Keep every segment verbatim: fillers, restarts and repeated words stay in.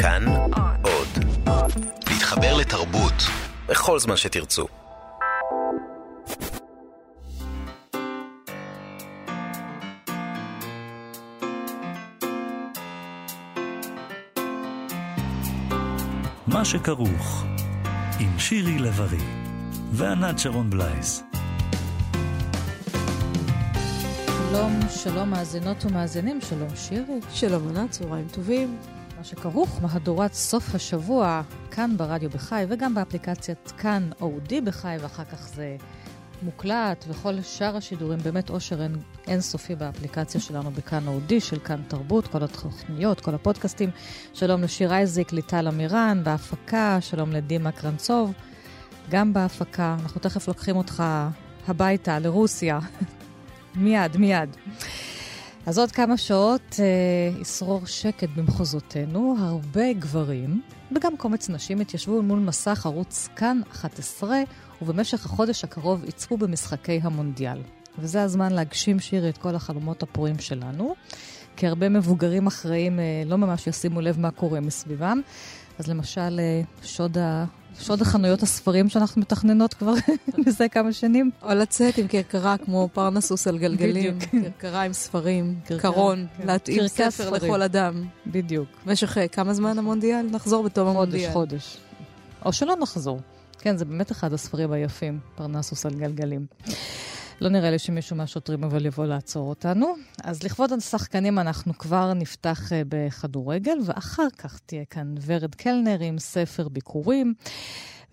כאן עוד. להתחבר לתרבות בכל זמן שתרצו. מה שכרוך עם שירי לברי וענת שרון בלייס. שלום, שלום מאזינות ומאזינים, שלום שירי. שלום ענת, צהריים טובים. מה שכרוך, מהדורת סוף השבוע, כאן ברדיו בחי וגם באפליקציית כאן אודי בחי, ואחר כך זה מוקלט וכל שאר השידורים, באמת אושר אין, אין סופי באפליקציה שלנו בכאן אודי, של כאן תרבות, כל התוכניות, כל הפודקאסטים. שלום לשיר אייזיק, לטל אמירן, בהפקה, שלום לדימה קרנצוב, גם בהפקה. אנחנו תכף לוקחים אותך הביתה, לרוסיה. מיד, מיד. אז עוד כמה שעות אה, ישרור שקט במחוזותינו, הרבה גברים, וגם קומץ נשים התיישבו מול מסך ערוץ כאן אחת עשרה, ובמשך החודש הקרוב יצפו במשחקי המונדיאל. וזה הזמן להגשים שיר את כל החלומות הפורים שלנו, כי הרבה מבוגרים אחראים אה, לא ממש ישימו לב מה קורה מסביבם. אז למשל, אה, שוד ה... שעוד החנויות הספרים שאנחנו מתכננות כבר מזה כמה שנים. או לצאת עם קרקרה כמו פרנסוס על גלגלים. קרקרה עם ספרים, קרון, להתאים ספר לכל אדם. בדיוק. במשך כמה זמן המונדיאל? נחזור בתום המונדיאל. חודש, חודש. או שלא נחזור. כן, זה באמת אחד הספרים היפים, פרנסוס על גלגלים. לא נראה לי שמישהו מהשוטרים אבל יבוא לעצור אותנו. אז לכבוד השחקנים אנחנו כבר נפתח בכדורגל, ואחר כך תהיה כאן ורד קלנר עם ספר ביקורים,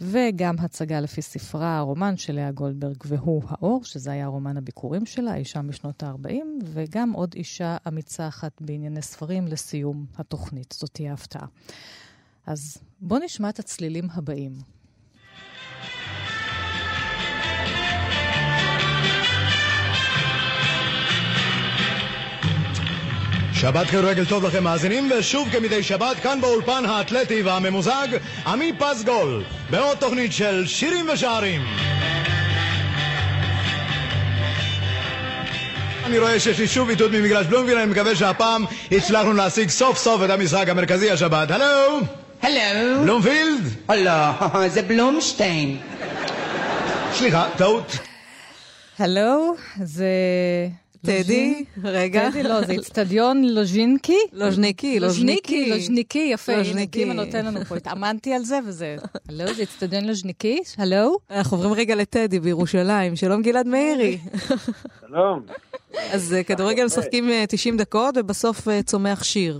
וגם הצגה לפי ספרה, הרומן של לאה גולדברג והוא האור, שזה היה רומן הביקורים שלה, אישה משנות ה-ארבעים, וגם עוד אישה אמיצה אחת בענייני ספרים לסיום התוכנית. זאת תהיה הפתעה. אז בוא נשמע את הצלילים הבאים. שבת כדורגל טוב לכם מאזינים, ושוב כמדי שבת כאן באולפן האתלטי והממוזג עמי פס גול, בעוד תוכנית של שירים ושערים. אני רואה שיש לי שוב עיתות ממגרש בלומביל, אני מקווה שהפעם הצלחנו להשיג סוף סוף את המשחק המרכזי השבת. הלו! הלו! בלומפילד? הלו, זה בלומשטיין. סליחה, טעות. הלו, זה... תדי, רגע. תדי, לא, זה אצטדיון לוז'ניקי. לוז'ניקי, לוז'ניקי. לוז'ניקי, יפה. לוז'ניקי. מה נותן לנו פה? התאמנתי על זה וזה. הלו, זה אצטדיון לוז'ניקי. הלו. אנחנו עוברים רגע לתדי בירושלים. שלום גלעד מאירי. שלום. אז כדורגל משחקים תשעים דקות ובסוף צומח שיר.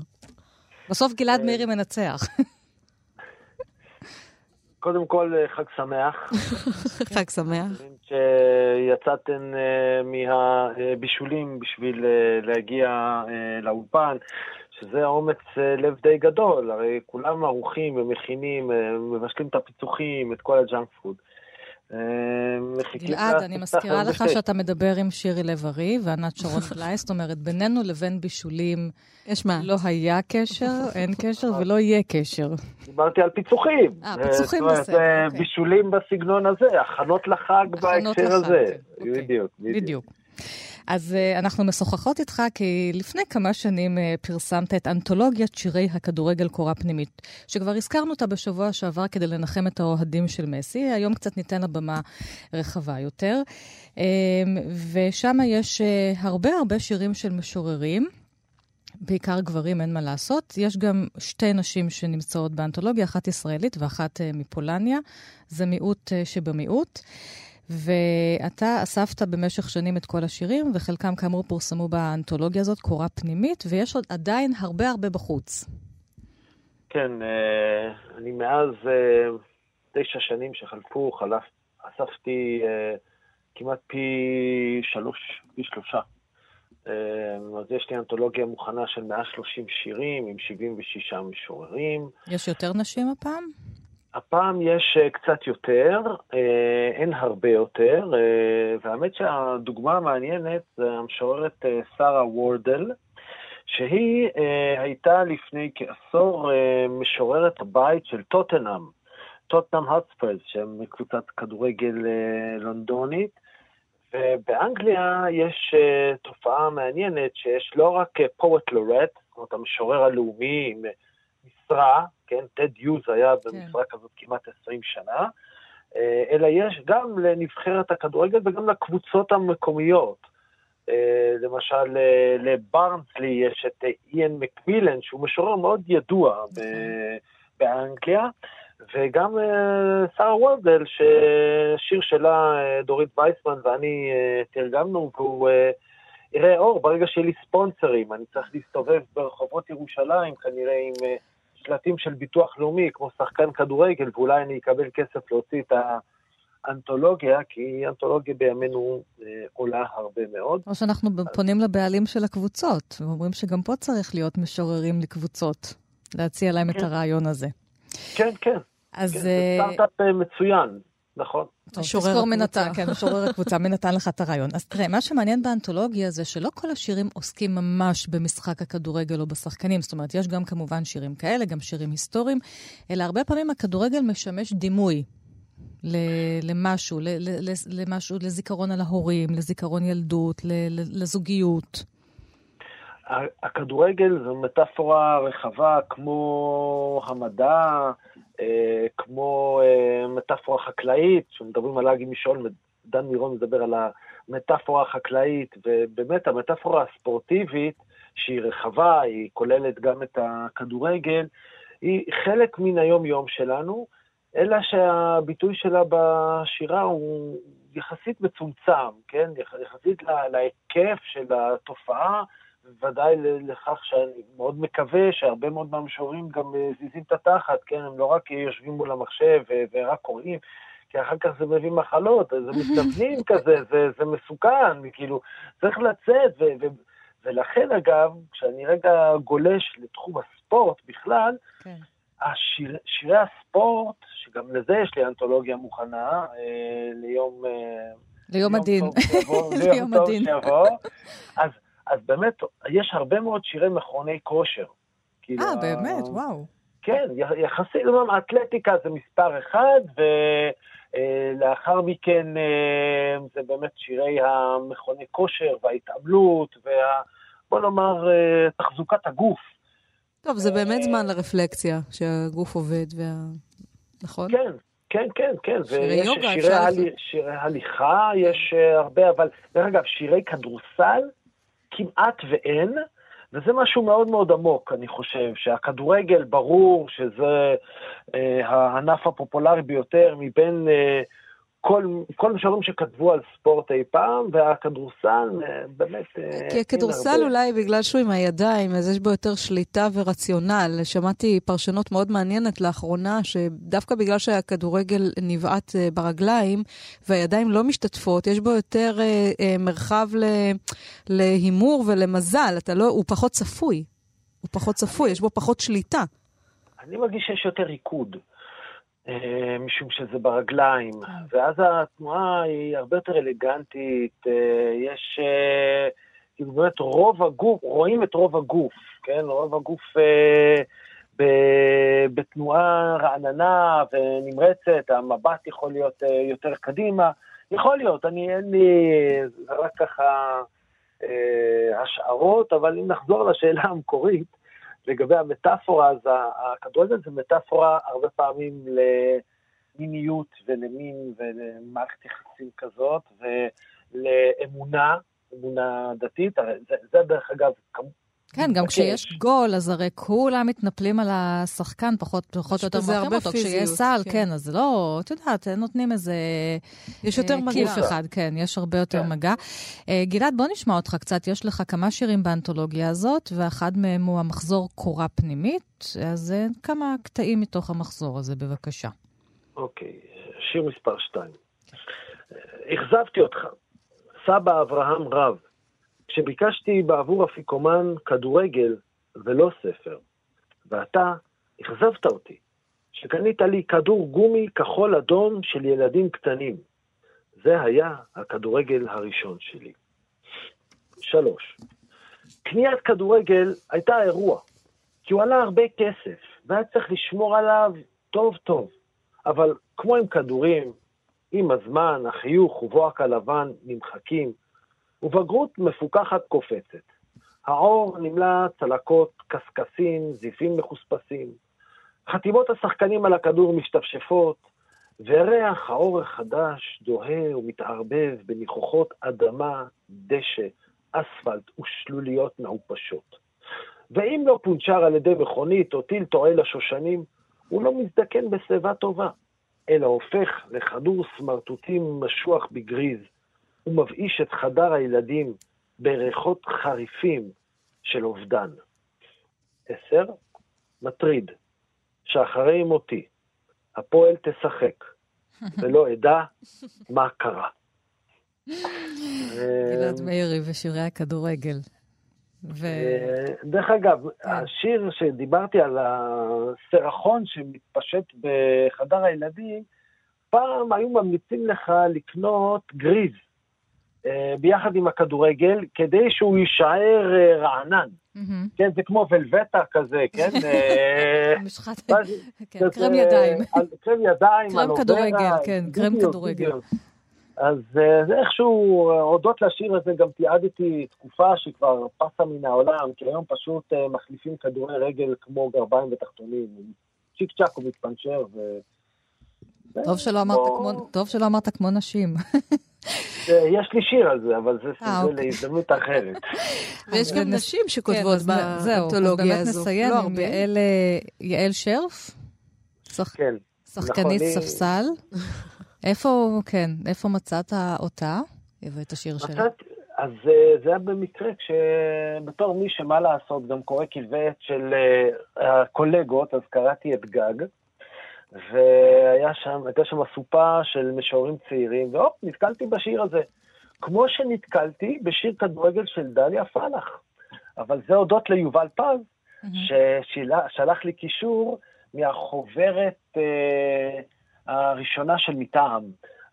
בסוף גלעד מאירי מנצח. קודם כל, חג שמח. חג שמח. שיצאתן מהבישולים בשביל להגיע לאולפן, שזה אומץ לב די גדול. הרי כולם ערוכים ומכינים, מבשלים את הפיצוחים, את כל הג'אנק פוד. גלעד, אני מזכירה לך שאתה מדבר עם שירי לברי וענת שרון פלייס, זאת אומרת, בינינו לבין בישולים לא היה קשר, אין קשר ולא יהיה קשר. דיברתי על פיצוחים, בישולים בסגנון הזה, הכנות לחג בהקשר הזה. בדיוק. אז אנחנו משוחחות איתך, כי לפני כמה שנים פרסמת את אנתולוגיית שירי הכדורגל קורא פנימית, שכבר הזכרנו אותה בשבוע שעבר כדי לנחם את האוהדים של מסי, היום קצת ניתן לבמה רחבה יותר, ושם יש הרבה הרבה שירים של משוררים, בעיקר גברים, אין מה לעשות. יש גם שתי נשים שנמצאות באנתולוגיה, אחת ישראלית ואחת מפולניה, זה מיעוט שבמיעוט, ואתה אספת במשך שנים את כל השירים, וחלקם כאמור פורסמו באנתולוגיה הזאת, קורא פנימית, ויש עוד עדיין הרבה הרבה בחוץ. כן, אני מאז תשע שנים שחלפו, חלף, אספתי כמעט פי שלוש, פי שלושה. אז יש לי אנתולוגיה מוכנה של מאה ושלושים שירים, עם שבעים ושש משוררים. יש יותר נשים הפעם? הפעם יש קצת יותר, אין הרבה יותר, והאמת שהדוגמה המעניינת זה המשוררת סרה וורדל, שהיא הייתה לפני כעשור משוררת הבית של טוטנהאם, טוטנהאם הוטספרס, שהם קבוצת כדורגל לונדונית, ובאנגליה יש תופעה מעניינת שיש לא רק פואט לורט, זאת אומרת המשורר הלאומי עם משרה, כן, טד יוז היה במשרה כזאת כמעט עשרים שנה, אלא יש גם לנבחרת הכדורגל וגם לקבוצות המקומיות. למשל, לברנסלי יש את איין מקמילן, שהוא משורר מאוד ידוע באנגליה, וגם סרה וורדל, ששיר שלה דורית בייסמן ואני תרגמנו, והוא יראה אור. ברגע שיהיה לי ספונסרים, אני צריך להסתובב ברחובות ירושלים, כנראה עם שלטים של ביטוח לאומי, כמו שחקן כדורגל, ואולי אני אקבל כסף להוציא את האנתולוגיה, כי אנתולוגיה בימינו עולה הרבה מאוד. או שאנחנו פונים לבעלים של הקבוצות, ואומרים שגם פה צריך להיות משוררים לקבוצות, להציע להם את הרעיון הזה. כן, כן. אז זה סטארט-אפ מצוין, נכון? משורר מנתן, כן, משורר הקבוצה מנתן לך את הרעיון. אז תראה, מה שמעניין באנתולוגיה זה שלא כל השירים עוסקים ממש במשחק הכדורגל או בשחקנים, זאת אומרת, יש גם כמובן שירים כאלה, גם שירים היסטוריים, אלא הרבה פעמים הכדורגל משמש דימוי למשהו, למשהו, לזיכרון על ההורים, לזיכרון ילדות, לזוגיות. הכדורגל זו מטאפורה רחבה כמו המדע, אה, כמו אה, מטאפורה חקלאית, שמדברים על אגי משעול, דן מירון מדבר על המטאפורה החקלאית, ובאמת המטאפורה הספורטיבית, שהיא רחבה, היא כוללת גם את הכדורגל, היא חלק מן היום יום שלנו, אלא שהביטוי שלה בשירה הוא יחסית מצומצם, כן? יחסית לה, להיקף של התופעה, ודאי לכך שאני מאוד מקווה שהרבה מאוד מהמשוררים גם זיזים את התחת, כן? הם לא רק יושבים מול המחשב ורק קוראים, כי אחר כך זה מביא מחלות, זה מסתבנים כזה, זה, זה מסוכן, כאילו, צריך לצאת, ו, ו, ולכן אגב, כשאני רגע גולש לתחום הספורט בכלל, כן. השיר, שירי הספורט, שגם לזה יש לי אנתולוגיה מוכנה, אה, ליום... אה, ליום הדין. ליום הדין. אז אז באמת, יש הרבה מאוד שירי מכוני כושר. אה, באמת, וואו. כן, יחסית, למה, אתלטיקה זה מספר אחד, ולאחר מכן זה באמת שירי המכוני כושר, וההתעמלות, ובוא נאמר, תחזוקת הגוף. טוב, זה באמת זמן לרפלקציה, שהגוף עובד, נכון? כן, כן, כן, כן. ויש שירי הליכה, יש הרבה, אבל, אגב, שירי כדורסל, כמעט ואין, וזה משהו מאוד מאוד עמוק, אני חושב, שהכדורגל ברור שזה אה, הענף הפופולרי ביותר מבין אה, כל, כל משוררים שכתבו על ספורט אי פעם, והכדורסל אה, באמת... אה, כי הכדורסל אולי בגלל שהוא עם הידיים, אז יש בו יותר שליטה ורציונל. שמעתי פרשנות מאוד מעניינת לאחרונה, שדווקא בגלל שהכדורגל נבעט אה, ברגליים, והידיים לא משתתפות, יש בו יותר אה, אה, מרחב ל, להימור ולמזל. אתה לא, הוא פחות צפוי. הוא פחות צפוי, יש בו פחות שליטה. אני מרגיש שיש יותר ריקוד. משום שזה ברגליים, ואז התנועה היא הרבה יותר אלגנטית, יש, כאילו באמת רוב הגוף, רואים את רוב הגוף, כן, רוב הגוף בתנועה רעננה ונמרצת, המבט יכול להיות יותר קדימה, יכול להיות, אני אין לי, זה רק ככה השערות, אבל אם נחזור לשאלה המקורית, לגבי המטאפורה, אז הכדורגל זה מטאפורה הרבה פעמים למיניות ולמין ולמערכת יחסים כזאת, ולאמונה, אמונה דתית, זה, זה דרך אגב... כן, גם כשיש גול, אז הרי כולם מתנפלים על השחקן, פחות או יותר מוכרים אותו, כשיש סל, כן, אז לא, אתה יודעת, נותנים איזה... יש יותר מגע. כיף אחד, כן, יש הרבה יותר מגע. גלעד, בוא נשמע אותך קצת, יש לך כמה שירים באנתולוגיה הזאת, ואחד מהם הוא המחזור קורה פנימית, אז כמה קטעים מתוך המחזור הזה, בבקשה. אוקיי, שיר מספר שתיים. אכזבתי אותך, סבא אברהם רב, כשביקשתי בעבור אפיקומן כדורגל ולא ספר, ואתה הכזבת אותי, שקנית לי כדור גומי כחול אדום של ילדים קטנים. זה היה הכדורגל הראשון שלי. שלוש. קניית כדורגל הייתה אירוע, כי הוא עלה הרבה כסף, והיה צריך לשמור עליו טוב טוב, אבל כמו עם כדורים, עם הזמן, החיוך ובועק הלבן נמחקים, ובגרות מפוקחת קופצת. העור נמלא צלקות, קסקסים, זיפים מחוספסים. חטיבות השחקנים על הכדור משתפשפות, וריח העור החדש דוהה ומתערבב בניחוחות אדמה, דשא, אספלט ושלוליות מעופשות. ואם לא פונצ'ר על ידי מכונית או טיל תועל השושנים, הוא לא מזדקן בשיבה טובה, אלא הופך לכדור סמרטוטים משוח בגריז, ומבאיש את חדר הילדים בריחות חריפים של אובדן. עשר, מטריד, שאחרי מותי, הפועל תשחק, ולא עדה מה קרה. גלעד מאירי ושירי הכדורגל. ו... דרך אגב, השיר שדיברתי על הסרחון שמתפשט בחדר הילדים, פעם היו ממליצים לך לקנות גריז ביחד עם הכדורגל, כדי שהוא יישאר רענן. כן, זה כמו ולווטה כזה, כן? משחת, כן, קרם ידיים. קרם ידיים. קרם כדורגל, כן, קרם כדורגל. אז זה איכשהו, הודות לשיר הזה גם תיעדתי תקופה שכבר פסה מן העולם, כי היום פשוט מחליפים כדורי רגל כמו גרביים ותחתונים, צ'יק צ'ק ומתפנשר. טוב שלא אמרת כמו נשים. יש לי שיר על זה, אבל זה להזדמנות אחרת. ויש גם נשים שכותבות באנתולוגיה הזו. זהו, באמת נסיים עם יעל שרף, שחקנית ספסל. איפה, כן, איפה מצאת אותה? ואת השיר שלה. אז זה היה במקרה, כשבתור מי שמה לעשות, גם קורא כלוות של הקולגות, אז קראתי את גג, והיה שם, הייתה שם אסופה של משוררים צעירים, והופ, נתקלתי בשיר הזה. כמו שנתקלתי בשיר כדורגל של דליה פלח. אבל זה הודות ליובל פז, ששלח לי קישור מהחוברת אה, הראשונה של מטעם.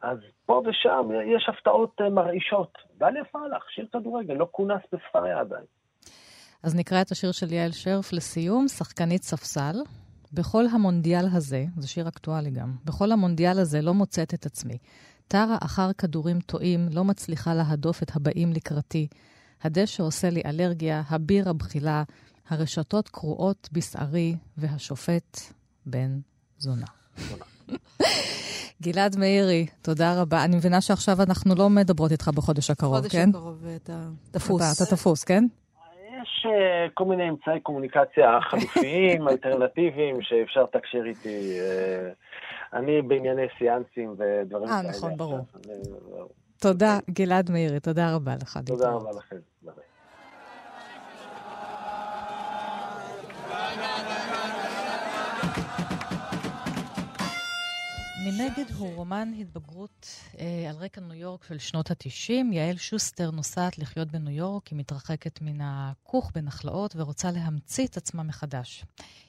אז פה ושם יש הפתעות מרעישות. דליה פלח, שיר כדורגל, לא כונס בספרי עדיין. אז נקרא את השיר של יעל שרף לסיום, שחקנית ספסל. בכל המונדיאל הזה, זה שיר אקטואלי גם, בכל המונדיאל הזה לא מוצאת את עצמי. טרה אחר כדורים טועים, לא מצליחה להדוף את הבאים לקראתי. הדשא עושה לי אלרגיה, הביר הבחילה, הרשתות קרועות בסערי, והשופט בן זונה. גלעד מאירי, תודה רבה. אני מבינה שעכשיו אנחנו לא מדברות איתך בחודש הקרוב, כן? בחודש הקרוב, אתה תפוס. אתה תפוס, כן? יש כל מיני אמצעי קומוניקציה חלופיים, אלטרנטיביים, שאפשר תקשר איתי. אני בענייני סיאנסים ודברים כאלה. אה, נכון, ברור. תודה, גלעד מאירי, תודה רבה לך. תודה רבה לכם. מנגד הוא רומן התבגרות אה, על רקע ניו יורק של שנות התשעים. יעל שוסטר נוסעת לחיות בניו יורק, היא מתרחקת מן הכוך בנחלאות ורוצה להמציא את עצמה מחדש.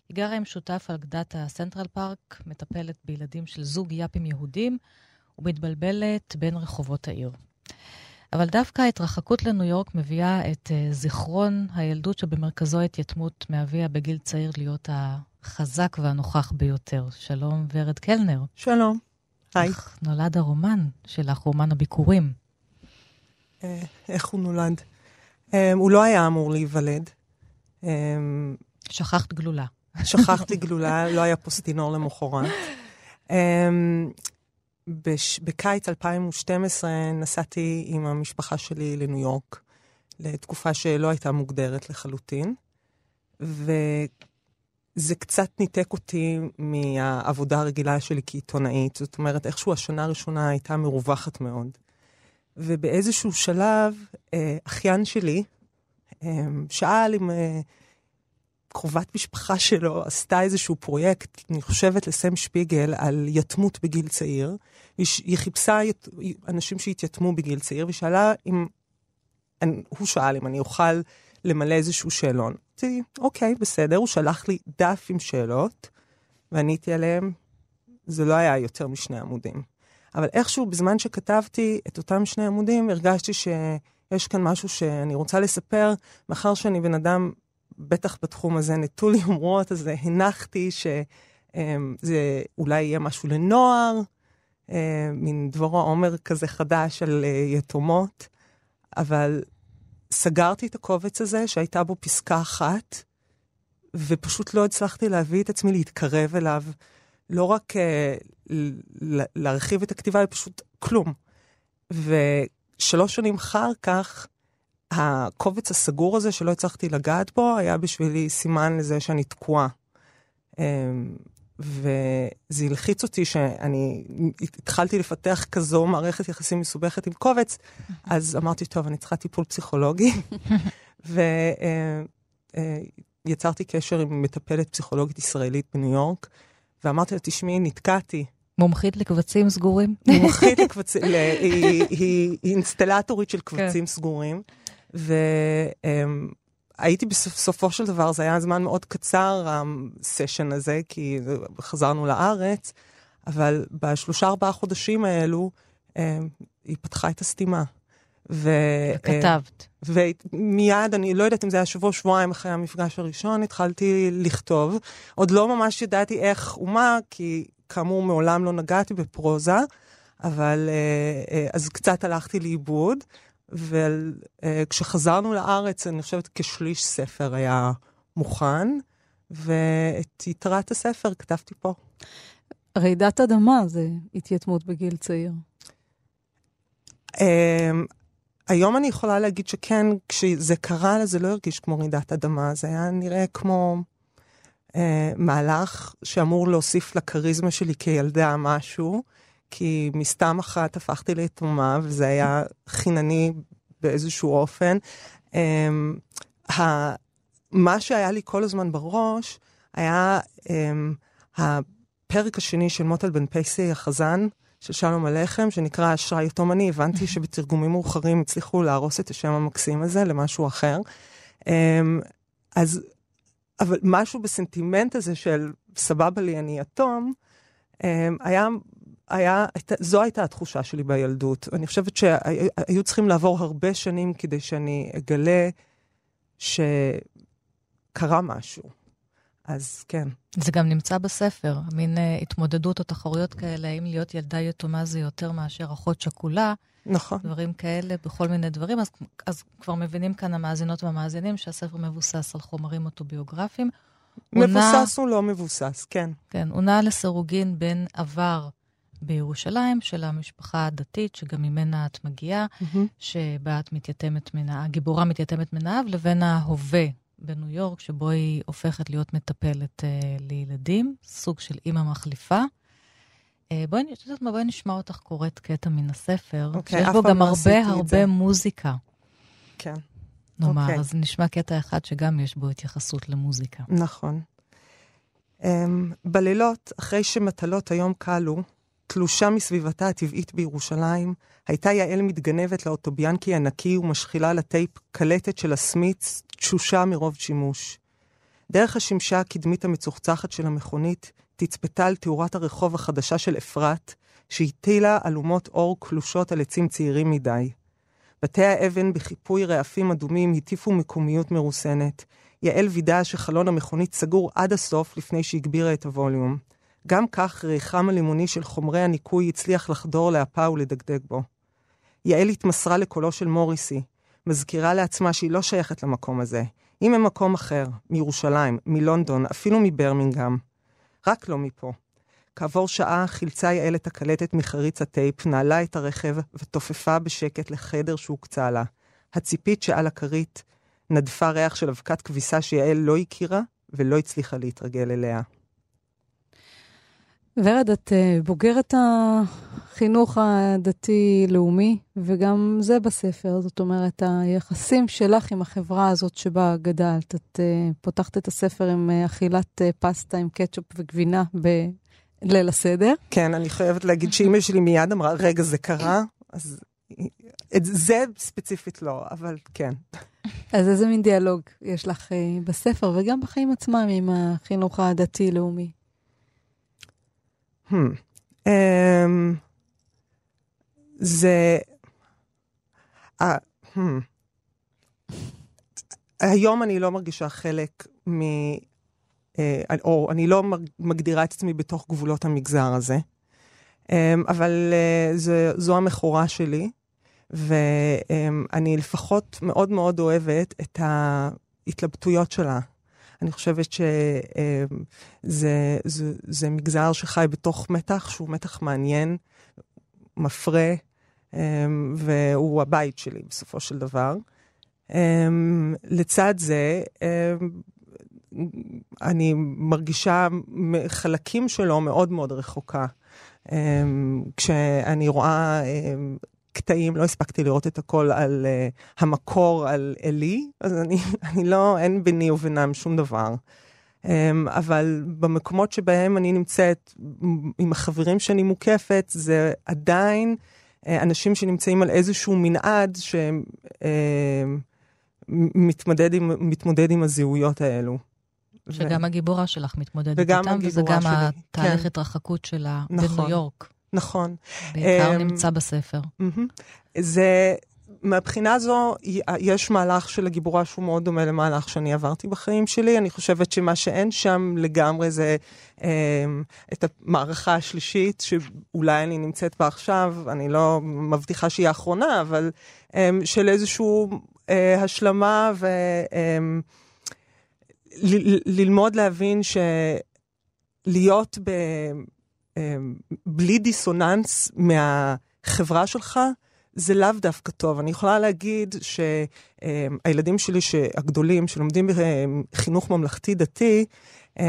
היא גרה עם שותף על גדת הסנטרל פארק, מטפלת בילדים של זוג יאפים יהודים ומתבלבלת בין רחובות העיר. אבל דווקא ההתרחקות לניו יורק מביאה את אה, זיכרון הילדות שבמרכזו התייתמות מאביה בגיל צעיר להיות ה... חזק והנוכח ביותר. שלום ורד קלנר. שלום. היי. איך נולד הרומן שלך, רומן הביקורים? איך הוא נולד? הוא לא היה אמור להיוולד. שכחת גלולה. שכחתי גלולה, לא היה פוסטינור למחרת. בקיץ אלפיים ושתים עשרה נסעתי עם המשפחה שלי לניו יורק, לתקופה שלא הייתה מוגדרת לחלוטין, ו... זה קצת ניתק אותי מהעבודה הרגילה שלי כעיתונאית. זאת אומרת, איכשהו השנה הראשונה הייתה מרווחת מאוד. ובאיזשהו שלב, אחיין שלי שאל אם קרובת משפחה שלו עשתה איזשהו פרויקט, אני חושבת לסם שפיגל, על יתמות בגיל צעיר. היא חיפשה אנשים שהתייתמו בגיל צעיר, ושאלה אם... הוא שאל אם אני אוכל... למלא איזשהו שאלון. אמרתי, אוקיי, בסדר, הוא שלח לי דף עם שאלות, ועניתי עליהם, זה לא היה יותר משני עמודים. אבל איכשהו, בזמן שכתבתי את אותם שני עמודים, הרגשתי שיש כאן משהו שאני רוצה לספר, מאחר שאני בן אדם, בטח בתחום הזה, נטול יומרות, אז הנחתי שזה אולי יהיה משהו לנוער, מין דבור העומר כזה חדש על יתומות, אבל... סגרתי את הקובץ הזה שהייתה בו פסקה אחת, ופשוט לא הצלחתי להביא את עצמי להתקרב אליו, לא רק uh, להרחיב את הכתיבה, פשוט כלום. ושלוש שנים אחר כך, הקובץ הסגור הזה שלא הצלחתי לגעת בו, היה בשבילי סימן לזה שאני תקועה. וזה הלחיץ אותי שאני התחלתי לפתח כזו מערכת יחסים מסובכת עם קובץ, אז אמרתי, טוב, אני צריכה טיפול פסיכולוגי, ויצרתי קשר עם מטפלת פסיכולוגית ישראלית בניו יורק, ואמרתי לה, תשמעי, נתקעתי. מומחית לקבצים סגורים? מומחית לקבצים, היא אינסטלטורית של קבצים סגורים, והייתי בסופו של דבר, זה היה זמן מאוד קצר, הסשן הזה, כי חזרנו לארץ, אבל בשלושה ארבעה חודשים האלו, היא פתחה את הסתימה. וכתבת. ומיד, אני לא יודעת אם זה היה שבוע, שבועיים אחרי המפגש הראשון, התחלתי לכתוב. עוד לא ממש ידעתי איך ומה, כי כאמור מעולם לא נגעתי בפרוזה, אבל אז קצת הלכתי לאיבוד, וכשחזרנו לארץ, אני חושבת כשליש ספר היה מוכן, ואת יתרת הספר כתבתי פה. רעידת אדמה זה התייתמות בגיל צעיר. היום אני יכולה להגיד שכן, כשזה קרה, זה לא הרגיש כמו רעידת אדמה, זה היה נראה כמו מהלך שאמור להוסיף לקריזמה שלי כילדה משהו, כי מסתם אחת הפכתי לתומה, וזה היה חינני באיזשהו אופן. מה שהיה לי כל הזמן בראש, היה הפרק השני של מוטל בן פייסי, החזן, של שלום עליכם, שנקרא אשראי יתום עני. הבנתי שבתרגומים מאוחרים הצליחו להרוס את השם המקסים הזה למשהו אחר. אז, אבל משהו בסנטימנט הזה של סבבה לי, אני יתום, היה... היה, זו הייתה התחושה שלי בילדות. אני חושבת שהיו צריכים לעבור הרבה שנים כדי שאני אגלה שקרה משהו. אז כן. זה גם נמצא בספר, מין התמודדות או תחרויות כאלה, אם להיות ילדה יתומה זה יותר מאשר אחות שכולה. נכון. דברים כאלה, בכל מיני דברים. אז, אז כבר מבינים כאן המאזינות והמאזינים שהספר מבוסס על חומרים אוטוביוגרפיים. מבוסס הוא לא מבוסס, כן. כן, הוא נע לסירוגין בין עבר בירושלים, של המשפחה הדתית, שגם ממנה את מגיעה, mm-hmm. שבה את מתייתמת מן, הגיבורה מתייתמת מן האב, לבין ההווה בניו יורק, שבו היא הופכת להיות מטפלת אה, לילדים, סוג של אימא מחליפה. אה, בואי, בואי נשמע אותך קוראת קטע מן הספר, okay, שיש בו גם הרבה הרבה מוזיקה. כן. נאמר, okay. אז נשמע קטע אחד שגם יש בו התייחסות למוזיקה. נכון. Um, בלילות, אחרי שמטלות היום קלו, תלושה מסביבתה הטבעית בירושלים, הייתה יעל מתגנבת לאוטוביאנקי ענקי ומשחילה לטייפ קלטת של הסמיץ, תשושה מרוב שימוש. דרך השמשה הקדמית המצוחצחת של המכונית, תצפתה על תאורת הרחוב החדשה של אפרת, שהטילה אלומות אור קלושות על עצים צעירים מדי. בתי האבן בחיפוי רעפים אדומים הטיפו מקומיות מרוסנת. יעל וידעה שחלון המכונית סגור עד הסוף לפני שהגבירה את הווליום. גם כך ריחם הלימוני של חומרי הניקוי הצליח לחדור לאפה ולדגדג בו. יעל התמסרה לקולו של מוריסי, מזכירה לעצמה שהיא לא שייכת למקום הזה. היא ממקום אחר, מירושלים, מלונדון, אפילו מברמינגהם. רק לא מפה. כעבור שעה חילצה יעל את הקלטת מחריץ הטייפ, נעלה את הרכב ותופפה בשקט לחדר שהוקצה לה. הציפית שעל הכרית נדפה ריח של אבקת כביסה שיעל לא הכירה ולא הצליחה להתרגל אליה. ורד, את בוגרת החינוך הדתי-לאומי, וגם זה בספר, זאת אומרת, היחסים שלך עם החברה הזאת שבה גדלת, את פותחת את הספר עם אכילת פסטה, עם קטשופ וגבינה בליל הסדר. כן, אני חייבת להגיד שאמא שלי מיד אמרה, רגע, זה קרה, אז זה ספציפית לא, אבל כן. אז איזה מין דיאלוג יש לך בספר, וגם בחיים עצמם עם החינוך הדתי-לאומי? Hmm. Um, זה uh, hmm. היום אני לא מרגישה חלק מ... Uh, או אני לא מגדירה את עצמי בתוך גבולות המגזר הזה, um, אבל uh, זה, זו המכורה שלי, ואני לפחות מאוד מאוד אוהבת את ההתלבטויות שלה. אני חושבת שזה זה, זה מגזר שחי בתוך מתח, שהוא מתח מעניין, מפרה, והוא הבית שלי בסופו של דבר. לצד זה, אני מרגישה חלקים שלו מאוד מאוד רחוקה. כשאני רואה קטעים, לא הספקתי לראות את הכל על המקור, על אלי, אז אני, אני לא, אין ביני ובינם שום דבר. אבל במקומות שבהם אני נמצאת עם החברים שאני מוקפת, זה עדיין אנשים שנמצאים על איזשהו מנעד שמתמודד עם, מתמודד עם הזיהויות האלו. שגם הגיבורה שלך מתמודדת איתם, וזה גם התהליך התרחקות שלה בניו יורק. נכון. בעיקר נמצא בספר. זה, מהבחינה הזו, יש מהלך של הגיבורה שהוא מאוד דומה למהלך שאני עברתי בחיים שלי. אני חושבת שמה שאין שם לגמרי זה את המערכה השלישית, שאולי אני נמצאת בה עכשיו, אני לא מבטיחה שהיא האחרונה, אבל של איזושהי השלמה ו... ללמוד להבין שלהיות ב... בלי דיסוננס מהחברה שלך, זה לאו דווקא טוב. אני יכולה להגיד שהילדים שלי הגדולים, שלומדים בחינוך ממלכתי דתי,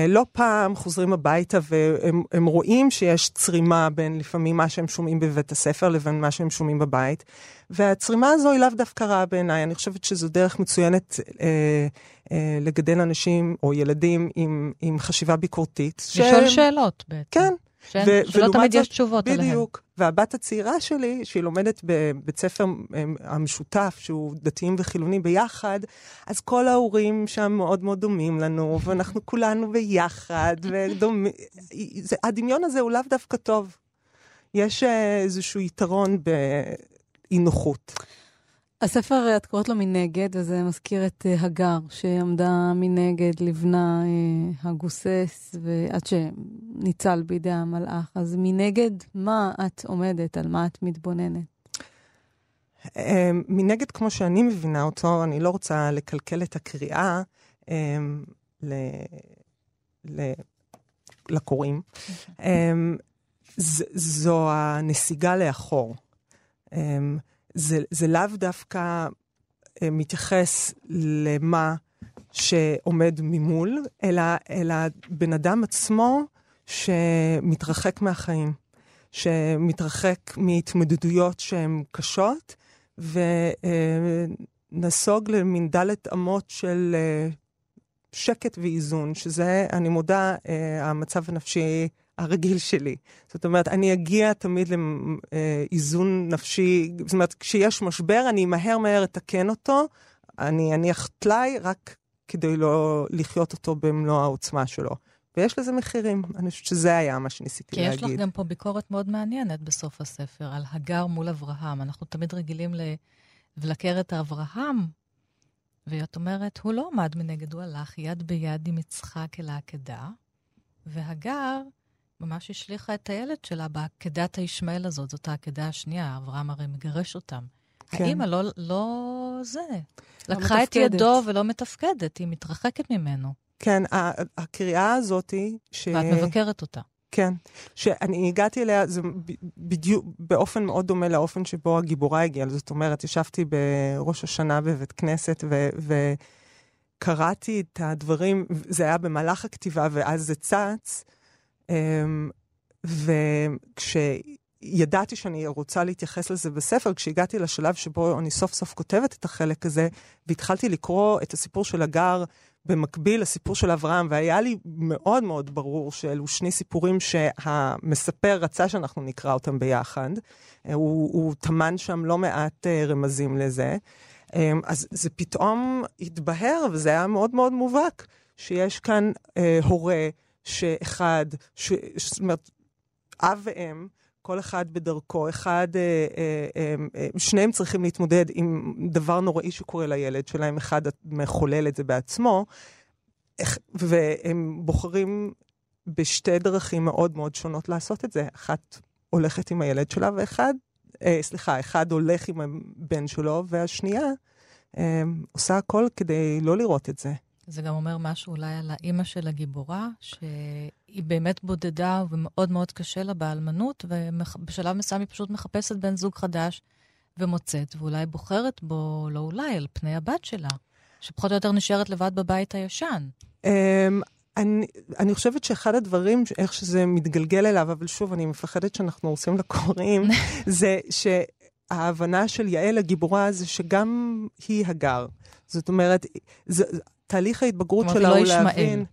לא פעם חוזרים הביתה והם רואים שיש צרימה בין לפעמים מה שהם שומעים בבית הספר לבין מה שהם שומעים בבית, והצרימה הזו היא לאו דווקא רעה בעיניי. אני חושבת שזו דרך מצוינת אה, אה, לגדל אנשים או ילדים עם, עם חשיבה ביקורתית. לשאול ש... שאלות בעצם. כן. שאל, ו- שלא תמיד זאת, יש תשובות בדיוק, עליהן. בדיוק. והבת הצעירה שלי, שהיא לומדת בבית ספר המשותף, שהוא דתיים וחילוני ביחד, אז כל ההורים שם מאוד מאוד דומים לנו, ואנחנו כולנו ביחד, ודומ... זה, הדמיון הזה הוא לאו דווקא טוב. יש איזשהו יתרון באי-נוחות. הספר, את קוראת לו מנגד, וזה מזכיר את הגר, שעמדה מנגד לבנה הגוסס, ועד שניצל בידי המלאך. אז מנגד, מה את עומדת? על מה את מתבוננת? מנגד, כמו שאני מבינה אותו, אני לא רוצה לקלקל את הקריאה לקוראים. זו הנסיגה לאחור. זה, זה לאו דווקא מתייחס למה שעומד ממול, אלא, אלא בן אדם עצמו שמתרחק מהחיים, שמתרחק מהתמודדויות שהן קשות, ונסוג למין דלת אמות של שקט ואיזון, שזה, אני מודה, המצב הנפשי הרגיל שלי. זאת אומרת, אני אגיע תמיד לאיזון נפשי, זאת אומרת, כשיש משבר, אני מהר מהר אתקן אותו, אני אניח תלי, רק כדי לא לחיות אותו במלוא העוצמה שלו. ויש לזה מחירים. אני חושבת שזה היה מה שניסיתי להגיד. כי יש לך גם פה ביקורת מאוד מעניינת בסוף הספר, על הגר מול אברהם. אנחנו תמיד רגילים לבקר את אברהם, ואת אומרת, הוא לא עמד מנגד, הוא הלך יד ביד עם יצחק אל העקדה, והגר ממש השליחה את הילד שלה בעקדת הישמעאל הזאת, זאת העקדה השנייה, אברהם הרי מגרש אותם. כן. האמא לא, לא זה, לא לקחה מתפקדת. את ידו ולא מתפקדת, היא מתרחקת ממנו. כן, הקריאה הזאת היא... ש... ואת מבקרת אותה. כן, שאני הגעתי אליה, זה בדיוק, באופן מאוד דומה לאופן שבו הגיבורה הגיעה, זאת אומרת, ישבתי בראש השנה בבית כנסת ו... ו... קראתי את הדברים, זה היה במהלך הכתיבה, ואז זה צץ, וכשידעתי שאני רוצה להתייחס לזה בספר, כשהגעתי לשלב שבו אני סוף סוף כותבת את החלק הזה, והתחלתי לקרוא את הסיפור של הגר במקביל לסיפור של אברהם, והיה לי מאוד מאוד ברור שאלו שני סיפורים שהמספר רצה שאנחנו נקרא אותם ביחד, הוא, הוא תמן שם לא מעט רמזים לזה, אז זה פתאום התבהר, וזה היה מאוד מאוד מובהק, שיש כאן אה, הורה שאחד, ש, זאת אומרת, אב ואם, כל אחד בדרכו, אחד, אה, אה, אה, שניהם צריכים להתמודד עם דבר נוראי שקורה לילד שלהם, אחד מחולל את זה בעצמו, והם בוחרים בשתי דרכים מאוד מאוד שונות לעשות את זה, אחת הולכת עם הילד שלה, ואחד אה, סליחה, אחד הולך עם הבן שלו, והשנייה אה, עושה הכל כדי לא לראות את זה. זה גם אומר משהו אולי על האמא של הגיבורה, שהיא באמת בודדה ומאוד מאוד קשה לה באלמנות, ובשלב מסוים היא פשוט מחפשת בן זוג חדש ומוצאת, ואולי בוחרת בו, לא אולי, על פני הבת שלה, שפחות או יותר נשארת לבד בבית הישן. אני, אני חושבת שאחד הדברים, איך שזה מתגלגל אליו, אבל שוב, אני מפחדת שאנחנו עושים לקוראים, זה ש... ההבנה של יעל הגיבורה זה שגם היא הגר. זאת אומרת, זה, תהליך ההתבגרות שלה הוא לא להבין.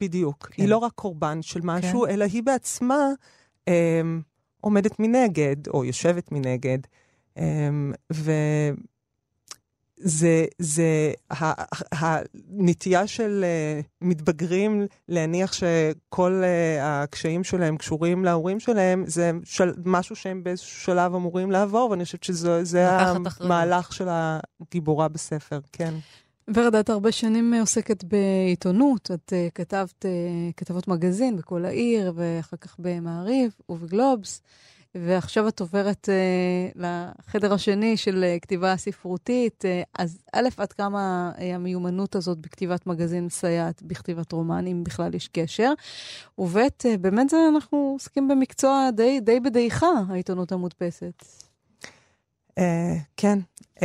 בדיוק. כן. היא לא רק קורבן של משהו, כן. אלא היא בעצמה אמ, עומדת מנגד, או יושבת מנגד. אמ, וזה זה, ה, הנטייה של מתבגרים להניח שכל הקשיים שלהם קשורים להורים שלהם, זה של, משהו שהם באיזשהו שלב אמורים לעבור, ואני חושבת שזה המהלך של הגיבורה בספר, כן. ורד, את הרבה שנים עוסקת בעיתונות, את uh, כתבת uh, כתבות מגזין בכל העיר, ואחר כך במעריב ובגלובס, ועכשיו את עוברת uh, לחדר השני של uh, כתיבה ספרותית. Uh, אז א', עד כמה uh, המיומנות הזאת בכתיבת מגזין מסייעת בכתיבת רומן, אם בכלל יש קשר, וב' uh, באמת זה אנחנו עוסקים במקצוע די, די בדעיכה, העיתונות המודפסת. Uh, כן. Uh,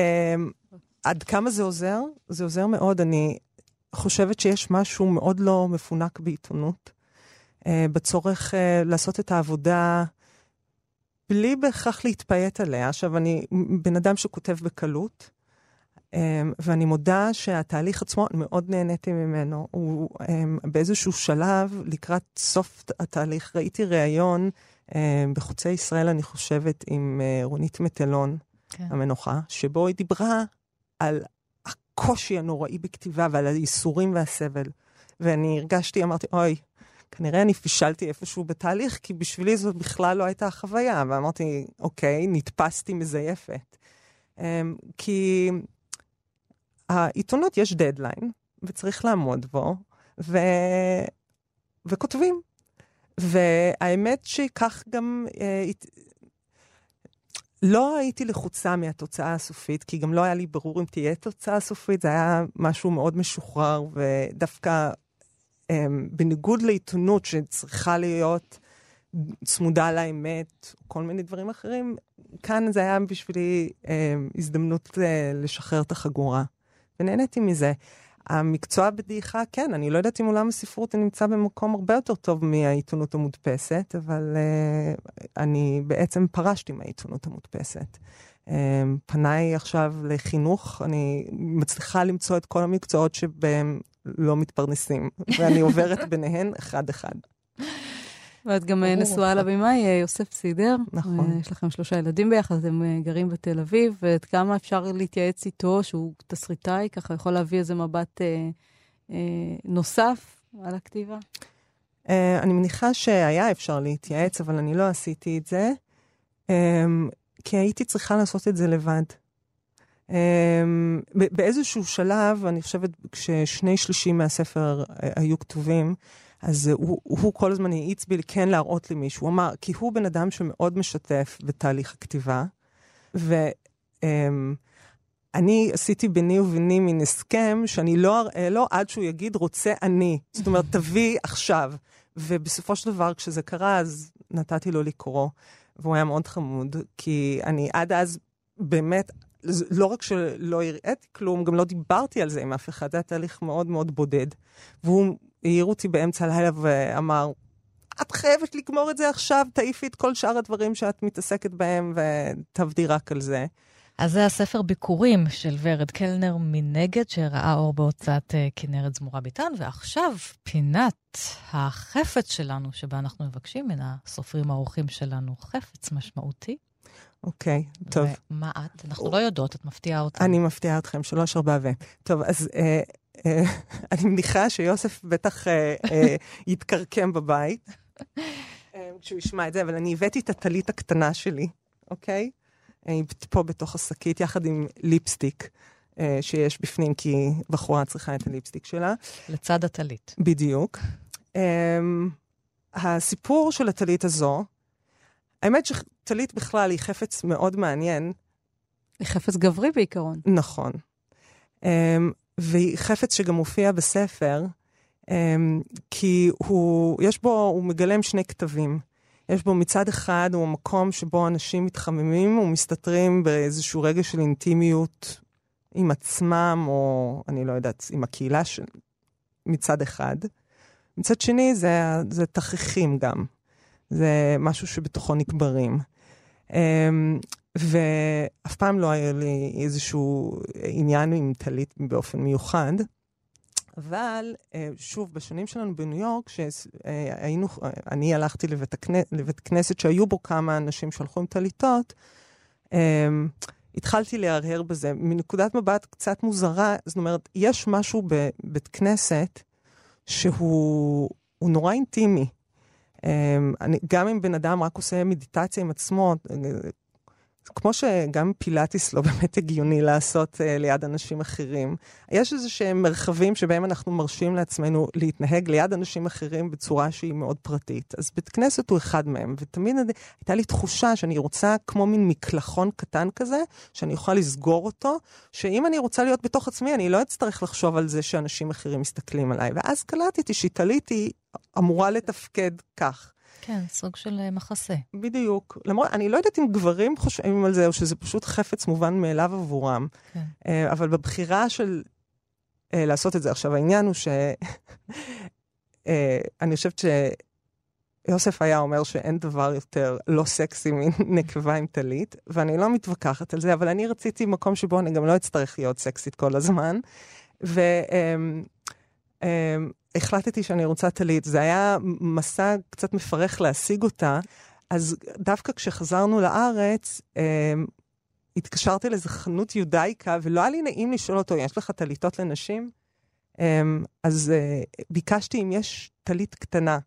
עד כמה זה עוזר? זה עוזר מאוד. אני חושבת שיש משהו מאוד לא מפונק בעיתונות, uh, בצורך uh, לעשות את העבודה... בלי בהכרח להתפייט עליה. עכשיו, אני בן אדם שכותב בקלות, ואני מודה שהתהליך עצמו, מאוד נהניתי ממנו, הוא באיזשהו שלב, לקראת סוף התהליך, ראיתי ראיון בחוצי ישראל, אני חושבת, עם רונית מטלון, כן. המנוחה, שבו היא דיברה על הקושי הנוראי בכתיבה, ועל האיסורים והסבל. ואני הרגשתי, אמרתי, אוי, כנראה אני פישלתי איפשהו בתהליך, כי בשבילי זו בכלל לא הייתה החוויה, ואמרתי, אוקיי, נתפסתי מזייפת. כי העיתונות יש דדליין, וצריך לעמוד בו, ו... וכותבים. והאמת שכך גם... לא הייתי לחוצה מהתוצאה הסופית, כי גם לא היה לי ברור אם תהיה תוצאה סופית, זה היה משהו מאוד משוחרר, ודווקא... בניגוד לעיתונות שצריכה להיות צמודה לאמת, כל מיני דברים אחרים, כאן זה היה בשבילי הזדמנות לשחרר את החגורה. ונהניתי מזה. המקצוע בדעיכה, כן, אני לא יודעת אם עולם הספרות נמצא במקום הרבה יותר טוב מהעיתונות המודפסת, אבל אני בעצם פרשתי מהעיתונות המודפסת. פניי עכשיו לחינוך, אני מצליחה למצוא את כל המקצועות שבהם לא מתפרנסים, ואני עוברת ביניהן אחד-אחד. ואת גם נשואה על הבמאי, יוסף סידר. נכון. יש לכם שלושה ילדים ביחד, הם גרים בתל אביב, ועד כמה אפשר להתייעץ איתו, שהוא תסריטאי, ככה יכול להביא איזה מבט נוסף על הכתיבה? אני מניחה שהיה אפשר להתייעץ, אבל אני לא עשיתי את זה, כי הייתי צריכה לעשות את זה לבד. באיזשהו שלב, אני חושבת, כששני שלישים מהספר היו כתובים, אז הוא, הוא כל הזמן העיץ בי כן להראות לי מישהו. הוא אמר, כי הוא בן אדם שמאוד משתף בתהליך הכתיבה, ואני עשיתי ביני וביני מן הסכם, שאני לא אראה לו עד שהוא יגיד רוצה אני. זאת אומרת, תביא עכשיו. ובסופו של דבר, כשזה קרה, אז נתתי לו לקרוא, והוא היה מאוד חמוד, כי אני עד אז באמת... לא רק שלא הראיתי כלום, גם לא דיברתי על זה עם אף אחד, זה היה תהליך מאוד מאוד בודד. והוא העיר אותי באמצע הלילה ואמר, את חייבת לגמור את זה עכשיו, תעיפי את כל שאר הדברים שאת מתעסקת בהם ותעבדי רק על זה. אז זה הספר ביקורים של ורד קלנר מנגד, שראה אור בהוצאת כנרת זמורה ביטן, ועכשיו פינת החפץ שלנו, שבה אנחנו מבקשים מן הסופרים האורחים שלנו חפץ משמעותי. אוקיי, okay, טוב. ומה את? אנחנו לא יודעות, את מפתיעה אותנו. אני מפתיעה אתכם, שלוש ארבע ו... טוב, אז אה, אה, אני מניחה שיוסף בטח אה, אה, יתקרקם בבית, אה, כשהוא ישמע את זה, אבל אני הבאתי את הטלית הקטנה שלי, אוקיי? אה, פה בתוך השקית, יחד עם ליפסטיק אה, שיש בפנים, כי בחורה צריכה את הליפסטיק שלה. לצד הטלית. בדיוק. אה, הסיפור של הטלית הזו, האמת שטלית בכלל היא חפץ מאוד מעניין. היא חפץ גברי בעיקרון. נכון. והיא חפץ שגם הופיע בספר, כי הוא, יש בו, הוא מגלם שני כתבים. יש בו מצד אחד, הוא המקום שבו אנשים מתחממים ומסתתרים באיזשהו רגע של אינטימיות עם עצמם, או אני לא יודעת, עם הקהילה של... מצד אחד. מצד שני, זה, זה תככים גם. זה משהו שבתוכו נקברים. ואף פעם לא היה לי איזשהו עניין עם טלית באופן מיוחד. אבל, שוב, בשנים שלנו בניו יורק, שהיינו, אני הלכתי לבית, הכנס, לבית כנסת שהיו בו כמה אנשים שהלכו עם טליתות, התחלתי להרהר בזה. מנקודת מבט קצת מוזרה, זאת אומרת, יש משהו בבית כנסת שהוא נורא אינטימי. גם אם בן אדם רק עושה מדיטציה עם עצמו, כמו שגם פילאטיס לא באמת הגיוני לעשות uh, ליד אנשים אחרים. יש איזה שהם מרחבים שבהם אנחנו מרשים לעצמנו להתנהג ליד אנשים אחרים בצורה שהיא מאוד פרטית. אז בית כנסת הוא אחד מהם, ותמיד הייתה לי תחושה שאני רוצה כמו מין מקלחון קטן כזה, שאני אוכל לסגור אותו, שאם אני רוצה להיות בתוך עצמי, אני לא אצטרך לחשוב על זה שאנשים אחרים מסתכלים עליי. ואז קלטתי שהתעליתי אמורה לתפקד כך. כן, סוג של מחסה. בדיוק. למרות, אני לא יודעת אם גברים חושבים על זה, או שזה פשוט חפץ מובן מאליו עבורם. כן. אבל בבחירה של לעשות את זה עכשיו, העניין הוא ש... אני חושבת שיוסף היה אומר שאין דבר יותר לא סקסי מנקבה עם טלית, ואני לא מתווכחת על זה, אבל אני רציתי מקום שבו אני גם לא אצטרך להיות סקסית כל הזמן. ו... החלטתי שאני רוצה טלית. זה היה מסע קצת מפרך להשיג אותה, אז דווקא כשחזרנו לארץ, התקשרתי לאיזו חנות יודאיקה, ולא היה לי נעים לשאול אותו, יש לך טליתות לנשים? אז ביקשתי אם יש טלית קטנה,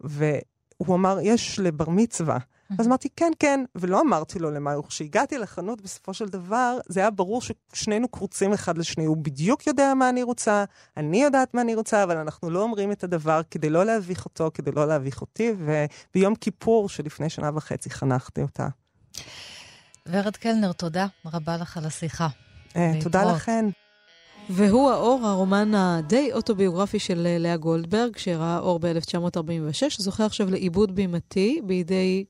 והוא אמר, יש לבר מצווה. אז אמרתי, כן, כן, ולא אמרתי לו למה. כשהגעתי לחנות, בסופו של דבר, זה היה ברור ששנינו קורצים אחד לשני. הוא בדיוק יודע מה אני רוצה, אני יודעת מה אני רוצה, אבל אנחנו לא אומרים את הדבר כדי לא להביך אותו, כדי לא להביך אותי, וביום כיפור שלפני שנה וחצי חנכתי אותה. ורד קלנר, תודה רבה לך על השיחה. תודה לכן. והוא האור, הרומן הדי אוטוביוגרפי של לאה גולדברג, שראה אור ב-אלף תשע מאות ארבעים ושש, זוכה עכשיו לעיבוד בימתי בידי...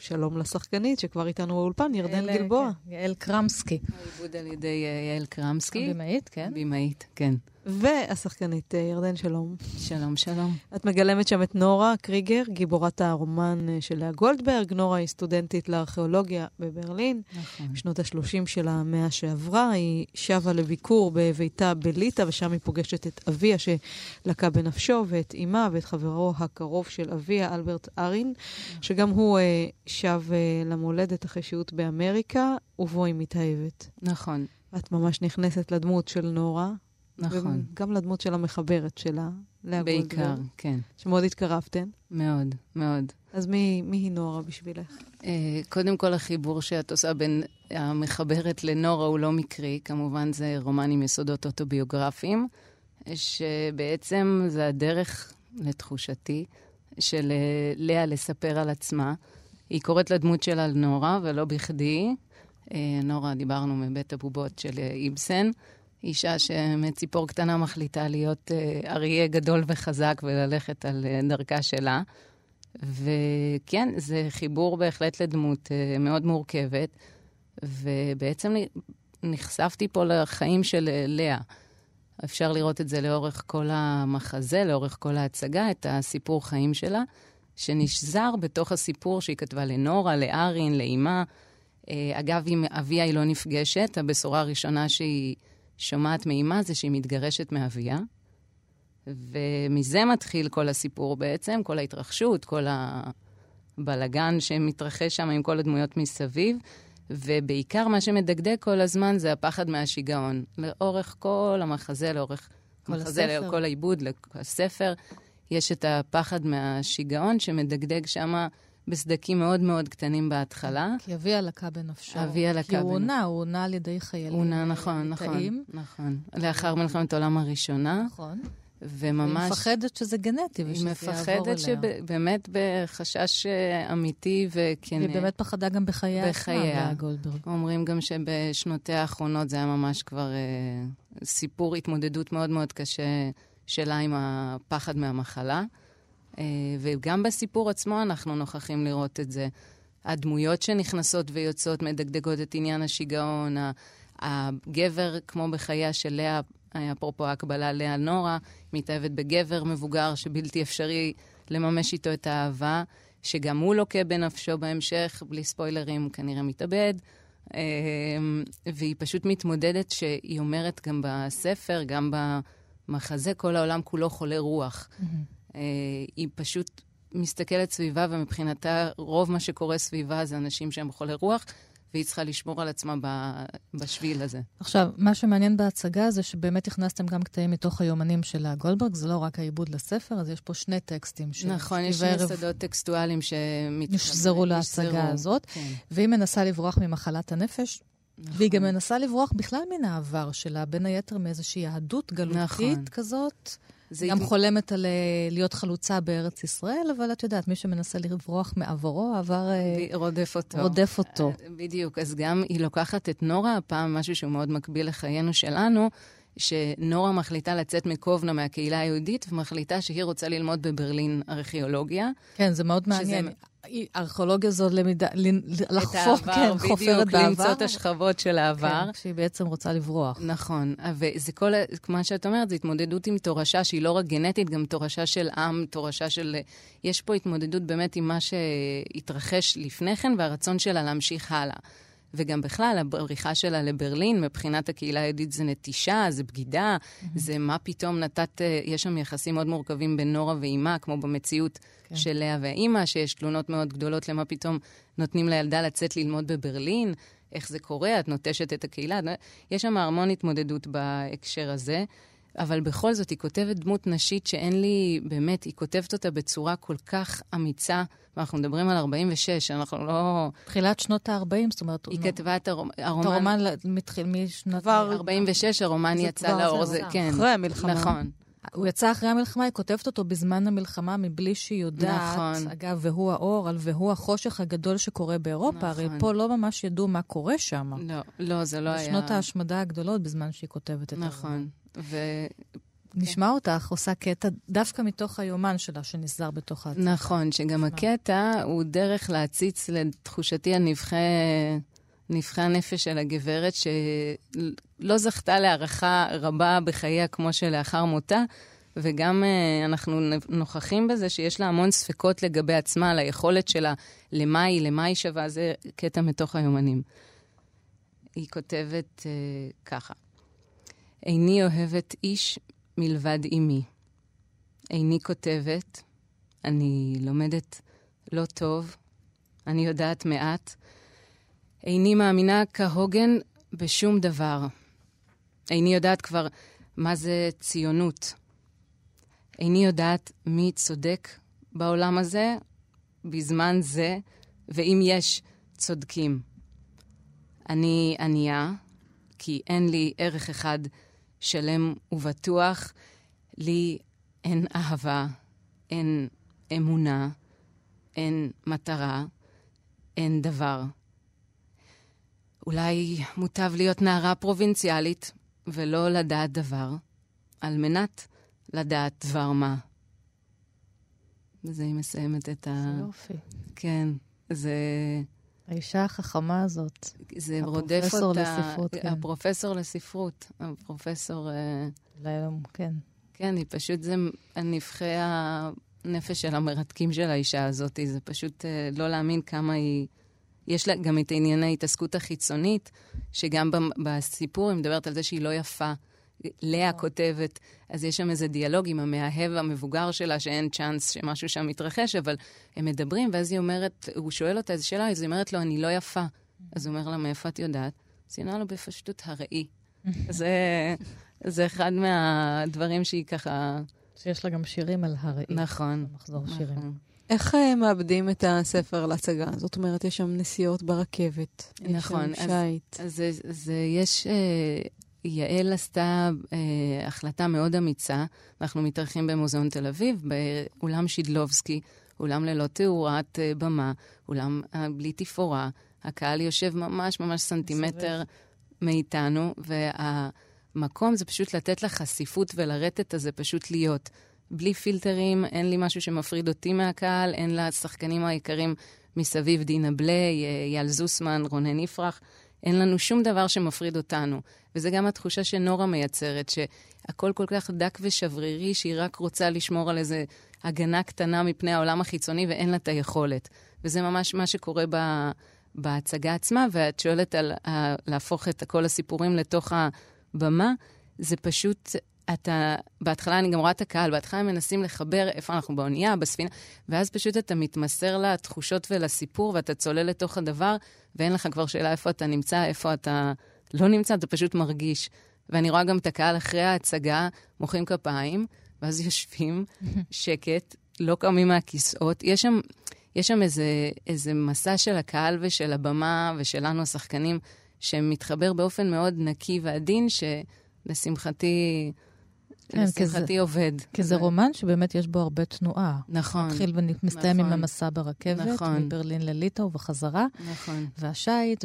שלום לשחקנית שכבר איתנו באולפן, ירדן גלבוע. יעל קרמסקי. העיבוד על ידי יעל קרמסקי. בימאית, כן. בימאית, כן. והשחקנית ירדן, שלום. שלום, שלום. את מגלמת שם את נורה קריגר, גיבורת הרומן של לאה גולדברג. נורה היא סטודנטית לארכיאולוגיה בברלין. נכון. בשנות ה-שלושים של המאה שעברה, היא שבה לביקור בביתה בליטה, ושם היא פוגשת את אביה שלקה בנפשו, ואת אימה, ואת חברו הקרוב של אביה, אלברט ארין, שגם הוא שב למולדת אחרי שהות באמריקה, ובו היא מתאהבת. נכון. את ממש נכנסת לדמות של נורה. נכון. גם לדמות של המחברת שלה, לאה גולדברג. בעיקר, כן. שמאוד התקרבתן. מאוד, מאוד. אז מי, מי היא נורה בשבילך? קודם כל החיבור שאת עושה בין המחברת לנורה הוא לא מקרי, כמובן זה רומן עם יסודות אוטוביוגרפיים, שבעצם זה הדרך לתחושתי של לאה לספר על עצמה. היא קוראת לדמות שלה לנורה ולא בכדי. נורה, דיברנו מבית הבובות של איבסן, אישה שמציפור קטנה מחליטה להיות אריה גדול וחזק וללכת על דרכה שלה. וכן, זה חיבור בהחלט לדמות מאוד מורכבת. ובעצם נחשפתי פה לחיים של לאה. אפשר לראות את זה לאורך כל המחזה, לאורך כל ההצגה, את הסיפור חיים שלה, שנשזר בתוך הסיפור שהיא כתבה לנורה, לארין, לאימה. אגב, עם אביה היא לא נפגשת. הבשורה הראשונה שהיא... שומעת מאימה זה שהיא מתגרשת מאביה, ומזה מתחיל כל הסיפור בעצם, כל ההתרחשות, כל הבלגן שמתרחש שם עם כל הדמויות מסביב, ובעיקר מה שמדגדג כל הזמן זה הפחד מהשיגעון. לאורך כל המחזה, לאורך כל המחזה, הספר. כל העיבוד, הספר, יש את הפחד מהשיגעון שמדגדג שמה, בסדקים מאוד מאוד קטנים בהתחלה. כי אביה לקה בנפשו. אביה לקה בנפשו. כי הוא עונה, הוא עונה על ידי חיילים. הוא עונה, נכון, נכון. נכון. לאחר מלחמת העולם הראשונה. נכון. וממש... היא מפחדת שזה גנטי, ושזה יעבור אליה. היא מפחדת באמת בחשש אמיתי וכן... היא באמת פחדה גם בחייה. בחייה. אומרים גם שבשנותיה האחרונות זה היה ממש כבר אה, סיפור התמודדות מאוד מאוד קשה שלה עם הפחד מהמחלה. אה, וגם בסיפור עצמו אנחנו נוכחים לראות את זה. הדמויות שנכנסות ויוצאות מדגדגות את עניין השיגעון, הגבר כמו בחייה שלה, אפרופו ההקבלה לאה נורה, מתאהבת בגבר מבוגר שבלתי אפשרי לממש איתו את האהבה, שגם הוא לוקה בנפשו בהמשך, בלי ספוילרים, כנראה מתאבד. והיא פשוט מתמודדת שהיא אומרת גם בספר, גם במחזה, כל העולם כולו חולה רוח. היא פשוט מסתכלת סביבה, ומבחינתה רוב מה שקורה סביבה זה אנשים שהם חולי רוח, והיא צריכה לשמור על עצמה בשביל הזה. עכשיו, מה שמעניין בהצגה זה שבאמת הכנסתם גם קטעים מתוך היומנים של גולדברג, זה לא רק העיבוד לספר, אז יש פה שני טקסטים. נכון, יש מסדות טקסטואליים שנשזרו להצגה הזאת, והיא מנסה לברוח ממחלת הנפש, והיא גם מנסה לברוח בכלל מן העבר שלה, בין היתר מאיזושהי יהדות גלותית כזאת. גם חולמת על להיות חלוצה בארץ ישראל, אבל את יודעת, מי שמנסה לברוח מעברו, עבר... רודף אותו. רודף אותו. בדיוק, אז גם היא לוקחת את נורה, הפעם משהו שהוא מאוד מקביל לחיינו שלנו, שנורה מחליטה לצאת מקובנה מהקהילה היהודית, ומחליטה שהיא רוצה ללמוד בברלין ארכיאולוגיה. כן, זה מאוד מעניין. ארכיאולוגיה זו למידה, לחפוף, כן, חופרת בעבר. למצוא את השכבות של העבר. כן, שהיא בעצם רוצה לברוח. נכון, וזה כל, כמו שאת אומרת, זו התמודדות עם תורשה שהיא לא רק גנטית, גם תורשה של עם, תורשה של... יש פה התמודדות באמת עם מה שהתרחש לפני כן, והרצון שלה להמשיך הלאה. וגם בכלל, הבריחה שלה לברלין, מבחינת הקהילה היהודית זה נטישה, זה בגידה, mm-hmm. זה מה פתאום נתת, יש שם יחסים מאוד מורכבים בין נורה ואימה, כמו במציאות okay. של לאה והאימא, שיש תלונות מאוד גדולות למה פתאום נותנים לילדה לצאת ללמוד בברלין, איך זה קורה, את נוטשת את הקהילה, יש שם המון התמודדות בהקשר הזה, אבל בכל זאת היא כותבת דמות נשית שאין לי, באמת, היא כותבת אותה בצורה כל כך אמיצה, ואנחנו מדברים על ארבעים ושש, אנחנו לא... תחילת שנות ה-ארבעים, זאת אומרת... היא כתבה את הרומן... הרומן מתחיל משנות ה-ארבעים. ארבעים ושש, הרומן יצא לאור, זה כן. אחרי המלחמה. נכון. הוא יצא אחרי המלחמה, היא כותבת אותו בזמן המלחמה, מבלי שהיא יודעת, נכון. אגב, והוא האור, על והוא החושך הגדול שקורה באירופה, נכון. הרי פה לא ממש ידעו מה קורה שם. לא, לא, זה לא היה... בשנות ההשמדה הגדולות, בזמן שהיא כותבת את הרומן. נכון. ו... נשמע אותך, עושה קטע דווקא מתוך היומן שלה שנסדר בתוך ההצגה. נכון, שגם הקטע הוא דרך להציץ לתחושתי הנבחי, נבחי הנפש של הגברת, שלא זכתה להערכה רבה בחייה כמו שלאחר מותה, וגם אנחנו נוכחים בזה שיש לה המון ספקות לגבי עצמה, ליכולת שלה, למה היא, למה היא שווה, זה קטע מתוך היומנים. היא כותבת ככה. איני אוהבת איש מלבד אמי. איני כותבת, אני לומדת לא טוב, אני יודעת מעט. איני מאמינה כהוגן בשום דבר. איני יודעת כבר מה זה ציונות. איני יודעת מי צודק בעולם הזה, בזמן זה, ואם יש צודקים. אני ענייה, כי אין לי ערך אחד שלם ובטוח, לי אין אהבה, אין אמונה, אין מטרה, אין דבר. אולי מוטב להיות נערה פרובינציאלית ולא לדעת דבר, על מנת לדעת דבר מה. וזה היא מסיימת את ה... זה יופי. כן, זה... האישה החכמה הזאת. זה רודף אותה. לספרות, כן. הפרופסור לספרות. הפרופסור... ליום, כן. כן, היא פשוט, זה נבחי הנפש של המרתקים של האישה הזאת. זה פשוט לא להאמין כמה היא... יש לה גם את העניין ההתעסקות החיצונית, שגם בסיפור היא מדברת על זה שהיא לא יפה. לאה כותבת, אז יש שם איזה דיאלוג עם המאהב המבוגר שלה, שאין צ'אנס שמשהו שם מתרחש, אבל הם מדברים, ואז היא אומרת, הוא שואל אותה איזו שאלה, אז היא אומרת לו, אני לא יפה. אז הוא אומר לה, מאיפה את יודעת? אז היא נראה לו בפשטות הראי. זה, זה אחד מהדברים שהיא ככה... שיש לה גם שירים על הראי. נכון. מחזור שירים. נכון. איך מאבדים את הספר להצגה? זאת אומרת, יש שם נסיעות ברכבת. נכון. יש שם שייט. אז, אז, אז יש... יעל עשתה אה, החלטה מאוד אמיצה, אנחנו מתארחים במוזיאון תל אביב, באולם שידלובסקי, אולם ללא תאורת אה, במה, אולם אה, בלי תפאורה, הקהל יושב ממש ממש סנטימטר מאיתנו, והמקום זה פשוט לתת לה חשיפות ולרטט הזה פשוט להיות. בלי פילטרים, אין לי משהו שמפריד אותי מהקהל, אין לה שחקנים היקרים מסביב, דינה בלי, יאל זוסמן, רונן ניפרח, אין לנו שום דבר שמפריד אותנו. וזה גם התחושה שנורה מייצרת, שהכל כל כך דק ושברירי, שהיא רק רוצה לשמור על איזו הגנה קטנה מפני העולם החיצוני, ואין לה את היכולת. וזה ממש מה שקורה ב... בהצגה עצמה, ואת שואלת על ה... להפוך את כל הסיפורים לתוך הבמה, זה פשוט... אתה, בהתחלה אני גם רואה את הקהל, בהתחלה הם מנסים לחבר איפה אנחנו באונייה, בספינה, ואז פשוט אתה מתמסר לתחושות ולסיפור, ואתה צולל לתוך הדבר, ואין לך כבר שאלה איפה אתה נמצא, איפה אתה לא נמצא, אתה פשוט מרגיש. ואני רואה גם את הקהל אחרי ההצגה, מוחאים כפיים, ואז יושבים, שקט, לא קמים מהכיסאות. יש שם, יש שם איזה, איזה מסע של הקהל ושל הבמה ושלנו השחקנים, שמתחבר באופן מאוד נקי ועדין, שלשמחתי... לשמחתי עובד. כי זה רומן שבאמת יש בו הרבה תנועה. נכון. מתחיל ומסתיים עם המסע ברכבת, מברלין לליטא ובחזרה. נכון. והשייט,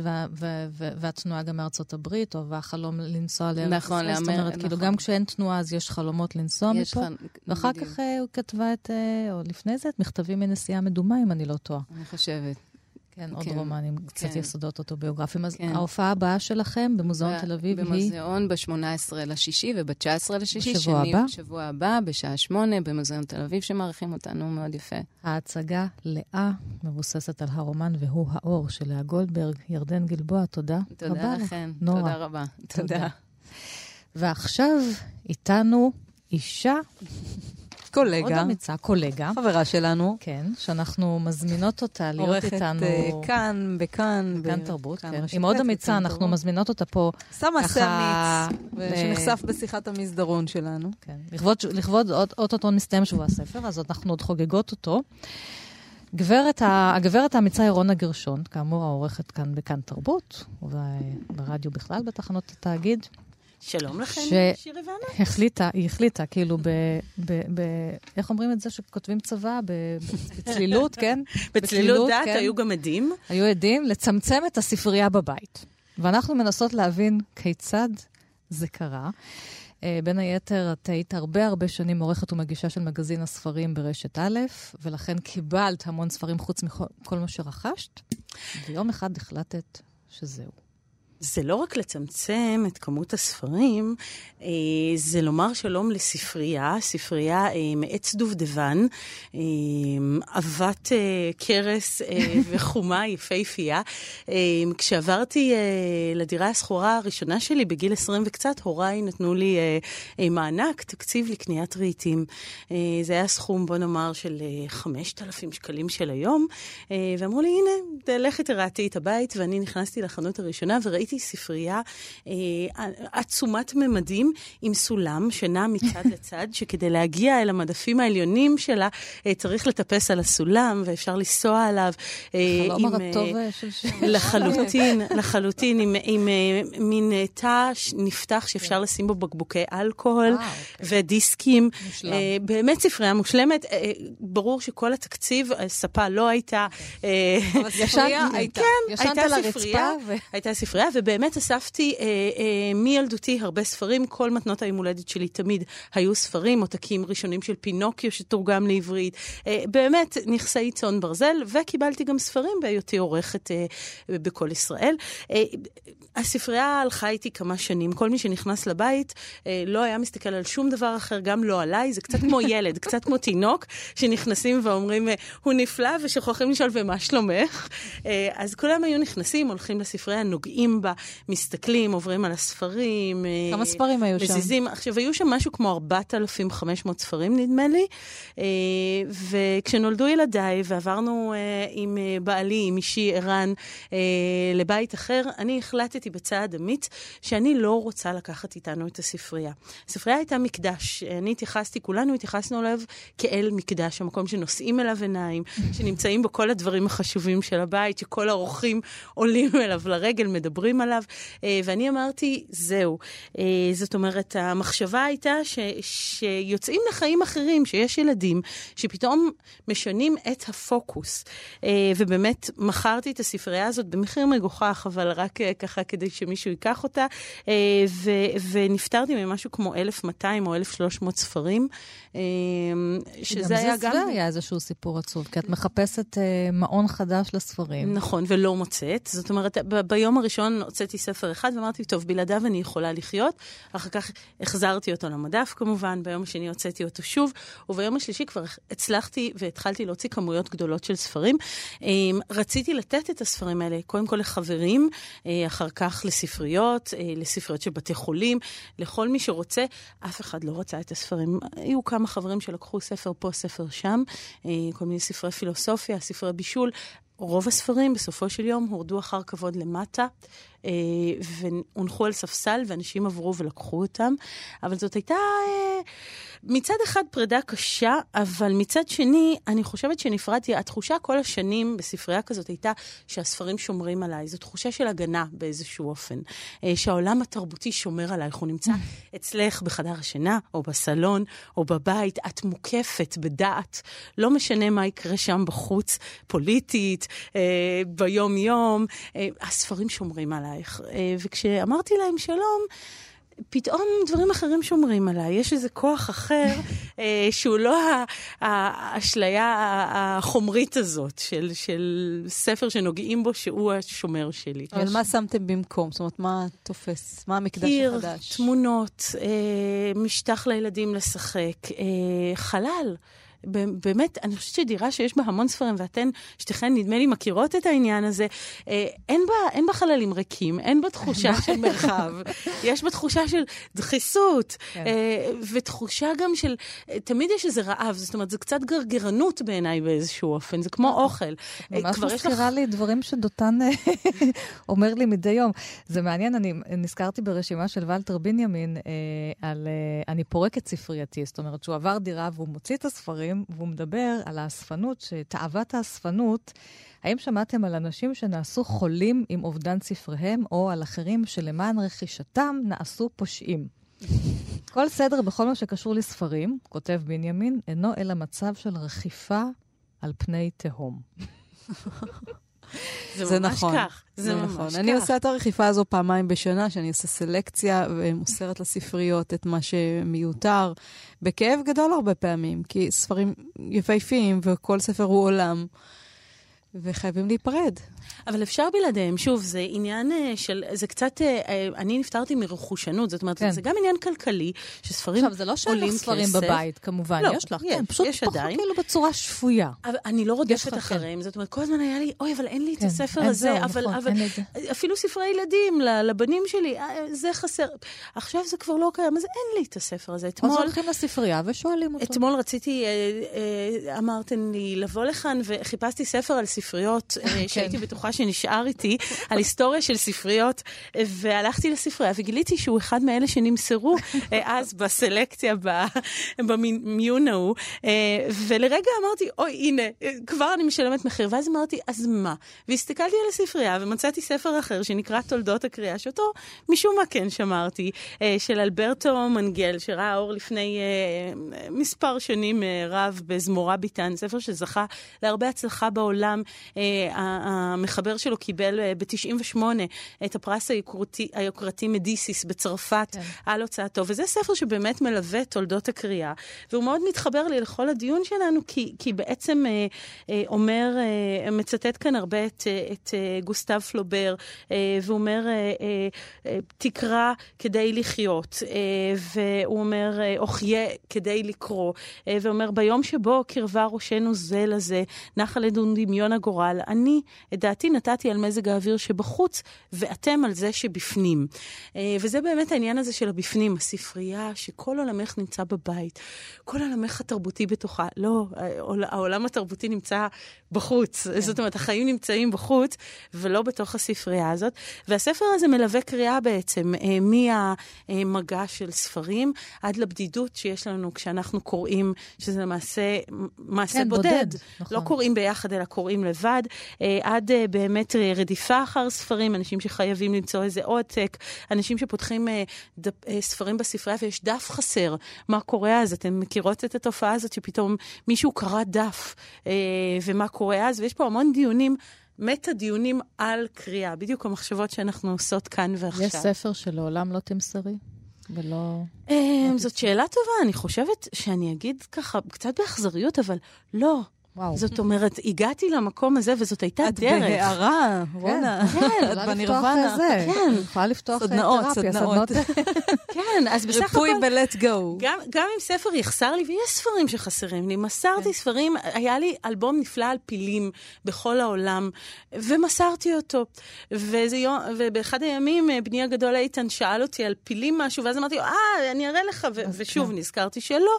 והתנועה גם מארצות הברית, והחלום לנסוע לארץ ישראל. זאת אומרת, כאילו גם כשאין תנועה, אז יש חלומות לנסוע מפה. ואחר כך הוא כתבה את, או לפני זה, את מכתבים מנסיעה מדומה, אם אני לא טועה. אני חושבת. כן, עוד רומנים, קצת יסודות אוטוביוגרפיים. אז ההופעה הבאה שלכם במוזיאון תל אביב היא... במוזיאון ב-שמונה עשרה לשישי וב-תשע עשרה לשישי. בשבוע הבא? בשבוע הבא, בשעה שמונה, במוזיאון תל אביב, שמערכים אותנו מאוד יפה. ההצגה לאה מבוססת על הרומן והוא האור של לאה גולדברג. ירדן גלבוע, תודה. תודה לכן. תודה רבה. תודה. ועכשיו איתנו אישה... קולגה. עוד אמיצה, קולגה. חברה שלנו. כן, שאנחנו מזמינות אותה להיות איתנו. עורכת כאן, בכאן. כאן תרבות, כן. היא מאוד אמיצה, אנחנו מזמינות אותה פה. שמה סמיץ, שנחשף בשיחת המסדרון שלנו. כן, לכבוד אוטוטון מסתיים שבוע הספר, אז אנחנו עוד חוגגות אותו. הגברת האמיצה היא רונה גרשון, כאמור העורכת כאן בכאן תרבות, וברדיו בכלל, בתחנות התאגיד. שלום לכם, שירי וענת. החליטה, היא החליטה, כאילו, ב, ב, ב, איך אומרים את זה שכותבים צבא? בצלילות, כן? בצלילות דעת, היו גם עדים. היו עדים לצמצם את הספרייה בבית. ואנחנו מנסות להבין כיצד זה קרה. בין היתר, את היית הרבה הרבה שנים עורכת ומגישה של מגזין הספרים ברשת א', ולכן קיבלת המון ספרים חוץ מכל מה שרכשת, ויום אחד החלטת שזהו. זה לא רק לצמצם את כמות הספרים, זה לומר שלום לספרייה, ספרייה מעץ דובדבן, אבת קרס וחומה יפהפייה. כשעברתי לדירה הסחורה הראשונה שלי בגיל עשרים וקצת, הוריי נתנו לי מענק, תקציב לקניית רהיטים. זה היה סכום, בוא נאמר, של חמשת אלפים שקלים של היום, ואמרו לי, הנה, דלך התראתי את הבית, ואני נכנסתי לחנות הראשונה וראיתי ספרייה אה, עצומת ממדים עם סולם שנע מצד לצד, שכדי להגיע אל המדפים העליונים שלה אה, צריך לטפס על הסולם ואפשר לנסוע עליו. אה, חלום הרטוב אה, של שם. לחלוטין, לחלוטין, עם, עם אה, מין תא נפתח שאפשר לשים בו בקבוקי אלכוהול אה, אוקיי. ודיסקים. אה, באמת ספרייה מושלמת. אה, ברור שכל התקציב, הספה לא הייתה. אה, אבל ספרייה הייתה. כן, ישנת על הרצפה. ו... הייתה ספרייה. ובאמת אספתי אה, אה, מילדותי הרבה ספרים, כל מתנות היום הולדת שלי תמיד היו ספרים, עותקים ראשונים של פינוקיו שתורגם לעברית, אה, באמת נכסי צאן ברזל, וקיבלתי גם ספרים בהיותי עורכת אה, בכל ישראל. אה, הספרייה הלכה איתי כמה שנים, כל מי שנכנס לבית אה, לא היה מסתכל על שום דבר אחר, גם לא עליי, זה קצת כמו ילד, קצת כמו תינוק, שנכנסים ואומרים, אה, הוא נפלא, ושוכחים לשאול ומה שלומך. אה, אז כולם היו נכנסים, הולכים לספרייה, נוגעים בה, מסתכלים, עוברים על הספרים. כמה ספרים היו מזיזים. שם? עכשיו, היו שם משהו כמו ארבעת אלפים וחמש מאות ספרים, נדמה לי, וכשנולדו ילדיי, ועברנו עם בעלי, עם אישי אירן, לבית אחר, אני החלטתי בצעד אמיץ, שאני לא רוצה לקחת איתנו את הספרייה. הספרייה הייתה מקדש, אני התייחסתי, כולנו התייחסנו אליו כאל מקדש, המקום שנוסעים אליו עיניים, שנמצאים בו כל הדברים החשובים של הבית, שכל האורחים עולים אליו לרגל, מדברים מדברים עליו, ואני אמרתי, זהו. זאת אומרת, המחשבה הייתה ש, שיוצאים לחיים אחרים, שיש ילדים, שפתאום משנים את הפוקוס. ובאמת מכרתי את הספרייה הזאת במחיר מגוחך, אבל רק ככה כדי שמישהו ייקח אותה, ו, ונפטרתי ממשהו כמו אלף מאתיים או אלף שלוש מאות ספרים, שזה היה גם... גם זה ספר היה איזשהו סיפור עצוב, כי את מחפשת מעון חדש לספרים. נכון, ולא מוצאת. זאת אומרת, ב- ביום הראשון הוצאתי ספר אחד, ואמרתי, טוב, בלעדיו אני יכולה לחיות. אחר כך החזרתי אותו למדף, כמובן. ביום השני הוצאתי אותו שוב, וביום השלישי כבר הצלחתי והתחלתי להוציא כמויות גדולות של ספרים. רציתי לתת את הספרים האלה, קודם כל לחברים, אחר כך לספריות, לספריות של בתי חולים, לכל מי שרוצה. אף אחד לא רוצה את הספרים. היו כמה חברים שלקחו ספר פה, ספר שם, כל מיני ספרי פילוסופיה, ספרי בישול. רוב הספרים בסופו של יום הורדו אחר כבוד למטה, אה, והונחו על ספסל, ואנשים עברו ולקחו אותם. אבל זאת הייתה אה, מצד אחד פרידה קשה, אבל מצד שני, אני חושבת שנפרדתי, התחושה כל השנים בספרייה כזאת הייתה שהספרים שומרים עליי. זו תחושה של הגנה באיזשהו אופן. אה, שהעולם התרבותי שומר עלייך, הוא נמצא אצלך בחדר השינה, או בסלון, או בבית. את מוקפת בדעת. לא משנה מה יקרה שם בחוץ, פוליטית, ביום יום, הספרים שומרים עלייך. וכשאמרתי להם שלום, פתאום דברים אחרים שומרים עליי. יש איזה כוח אחר, שהוא לא האשליה החומרית הזאת, של, של ספר שנוגעים בו, שהוא השומר שלי. אבל מה שמתם במקום? זאת אומרת, מה תופס? מה המקדש החדש? עיר, תמונות, משטח לילדים לשחק, חלל. באמת, אני חושבת שדירה שיש בה המון ספרים, ואתן, שתיכן, נדמה לי, מכירות את העניין הזה, אין בה, אין בה חללים ריקים, אין בה תחושה של מרחב, יש בה תחושה של דחיסות, ותחושה גם של, תמיד יש איזה רעב, זאת אומרת, זה קצת גרגרנות בעיניי באיזשהו אופן, זה כמו אוכל. ממש מזכירה לי דברים שדותן אומר לי מדי יום. זה מעניין, אני נזכרתי ברשימה של ואלטר בנימין, על אני פורקת ספרייתי, זאת אומרת, שהוא עבר דירה והוא מוציא את הספרים, והוא מדבר על האספנות, שתאוות האספנות. האם שמעתם על אנשים שנעשו חולים עם אובדן ספריהם, או על אחרים שלמען רכישתם נעשו פושעים? כל סדר בכל מה שקשור לספרים, כותב בנימין, אינו אלא מצב של רכיפה על פני תהום. זה נכון, זה נכון. אני עושה את הרכיפה הזו פעמיים בשנה, שאני עושה סלקציה ומוסרת לספריות את מה שמיותר, בכאב גדול הרבה פעמים, כי ספרים יפהפיים וכל ספר הוא עולם, וחייבים להיפרד. אבל אפשר בלעדיהם, שוב, זה עניין של, זה קצת, אני נפטרתי מרכושנות, זאת אומרת, זה גם עניין כלכלי, שספרים עולים כסף. עכשיו, זה לא שאין לך ספרים בבית, כמובן, יש לך, פשוט פחות כאילו בצורה שפויה. אני לא רודפת אחריהם, זאת אומרת, כל הזמן היה לי, אוי, אבל אין לי את הספר הזה, אבל אפילו ספרי ילדים לבנים שלי, זה חסר. עכשיו זה כבר לא קיים, אז אין לי את הספר הזה. אז הולכים לספרייה ושואלים אותו. אתמול רציתי, אמרתם לי, לבוא לכאן, וחיפשתי ספר על ספריות שהייתי בטוחה שנשאר איתי, על היסטוריה של ספריות, והלכתי לספרייה וגיליתי שהוא אחד מאלה שנמסרו אז בסלקציה, במיון ההוא, ולרגע אמרתי, אוי, הנה, כבר אני משלמת מחיר, ואז אמרתי, אז מה? והסתכלתי על הספרייה ומצאתי ספר אחר שנקרא תולדות הקריאה, שאותו משום מה כן שמרתי, של אלברטו מנגל, שראה אור לפני מספר שנים רב בזמורה ביטן, ספר שזכה להרבה הצלחה בעולם. המחבר שלו קיבל ב-תשעים ושמונה את הפרס היוקרתי מדיסיס בצרפת על הוצאתו, וזה ספר שבאמת מלווה תולדות הקריאה, והוא מאוד מתחבר לי לכל הדיון שלנו, כי בעצם אומר, מצטט כאן הרבה את גוסטב פלובר, והוא אומר, תקרא כדי לחיות, והוא אומר, אוכיה כדי לקרוא, ואומר, ביום שבו קרבה ראשנו זה לזה, נחל לדונדי מיון הגורל, אני את דעתי נתתי על מזג האוויר שבחוץ, ואתם על זה שבפנים. וזה באמת העניין הזה של הבפנים, הספרייה, שכל עולמך נמצא בבית, כל עולמך התרבותי בתוכה. לא, העולם התרבותי נמצא בחוץ. כן. זאת אומרת, החיים נמצאים בחוץ, ולא בתוך הספרייה הזאת. והספר הזה מלווה קריאה בעצם, מהמגע של ספרים, עד לבדידות שיש לנו כשאנחנו קוראים, שזה למעשה מעשה כן, בודד. בודד. נכון. לא קוראים ביחד, אלא קוראים לבד, עד באמת רדיפה אחר ספרים, אנשים שחייבים למצוא איזה עותק, אנשים שפותחים ספרים בספרייה ויש דף חסר. מה קורה אז? אתם מכירות את התופעה הזאת שפתאום מישהו קרא דף, ומה קורה אז? ויש פה המון דיונים, מטה דיונים על קריאה, בדיוק המחשבות שאנחנו עושות כאן ועכשיו. יש ספר שלעולם לא תמסרי? ולא... זאת שאלה טובה, אני חושבת שאני אגיד ככה, קצת באכזריות, אבל לא. זאת אומרת, הגעתי למקום הזה, וזאת הייתה דרך. את בהערה, רונה. כן, את בנרוונה. כן. יכולה לפתוח תרפיה, סדנות. כן, אז בסך הכל... רפוי ב-let's go. גם אם ספר יחסר לי, ויש ספרים שחסרים לי, מסרתי ספרים, היה לי אלבום נפלא על פילים בכל העולם, ומסרתי אותו. ובאחד הימים, בני הגדול איתן שאל אותי על פילים משהו, ואז אמרתי, אה, אני אראה לך, ושוב נזכרתי שלא.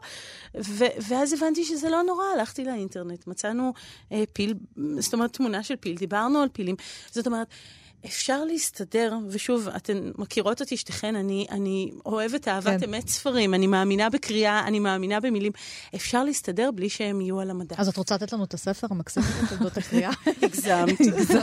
ואז הבנתי שזה לא נורא, הלכתי לאינטרנט. מצאנו אה, פיל, זאת אומרת תמונה של פיל, דיברנו על פילים, זאת אומרת אפשר להסתדר, ושוב, אתן מכירות אותי שתכן, אני, אני אוהבת אהבת כן. אמת ספרים, אני מאמינה בקריאה, אני מאמינה במילים, אפשר להסתדר בלי שהם יהיו על המדע. אז את רוצה לתת לנו את הספר המקסים את עדות הקריאה? הגזמת.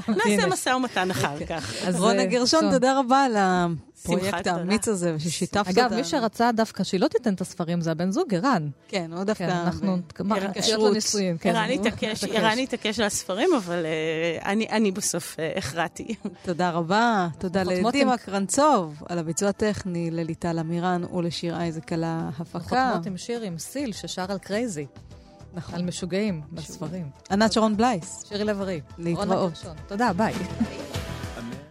נעשה מסע ומתן אחר כך. אז רונה גרשון, תודה רבה על הפרויקט האמיץ הזה, ששיתפת אותה. אגב, מי שרצה דווקא שהיא לא תיתן את הספרים, זה הבן זוג, ערן. כן, עוד דווקא. אנחנו קשרות לנישואים. ערן התעקש על הספרים, אבל אני בסוף הכרעתי. תודה רבה, תודה לדימה קרנצוב על הביצוע הטכני, לליטה למירן ולשיר אייזק על ההפקה. חותמות עם שיר עם סיל ששר על קרייזי, על משוגעים, בספרים. ענת שרון בלייס. שירי לברי. להתראות. תודה, ביי.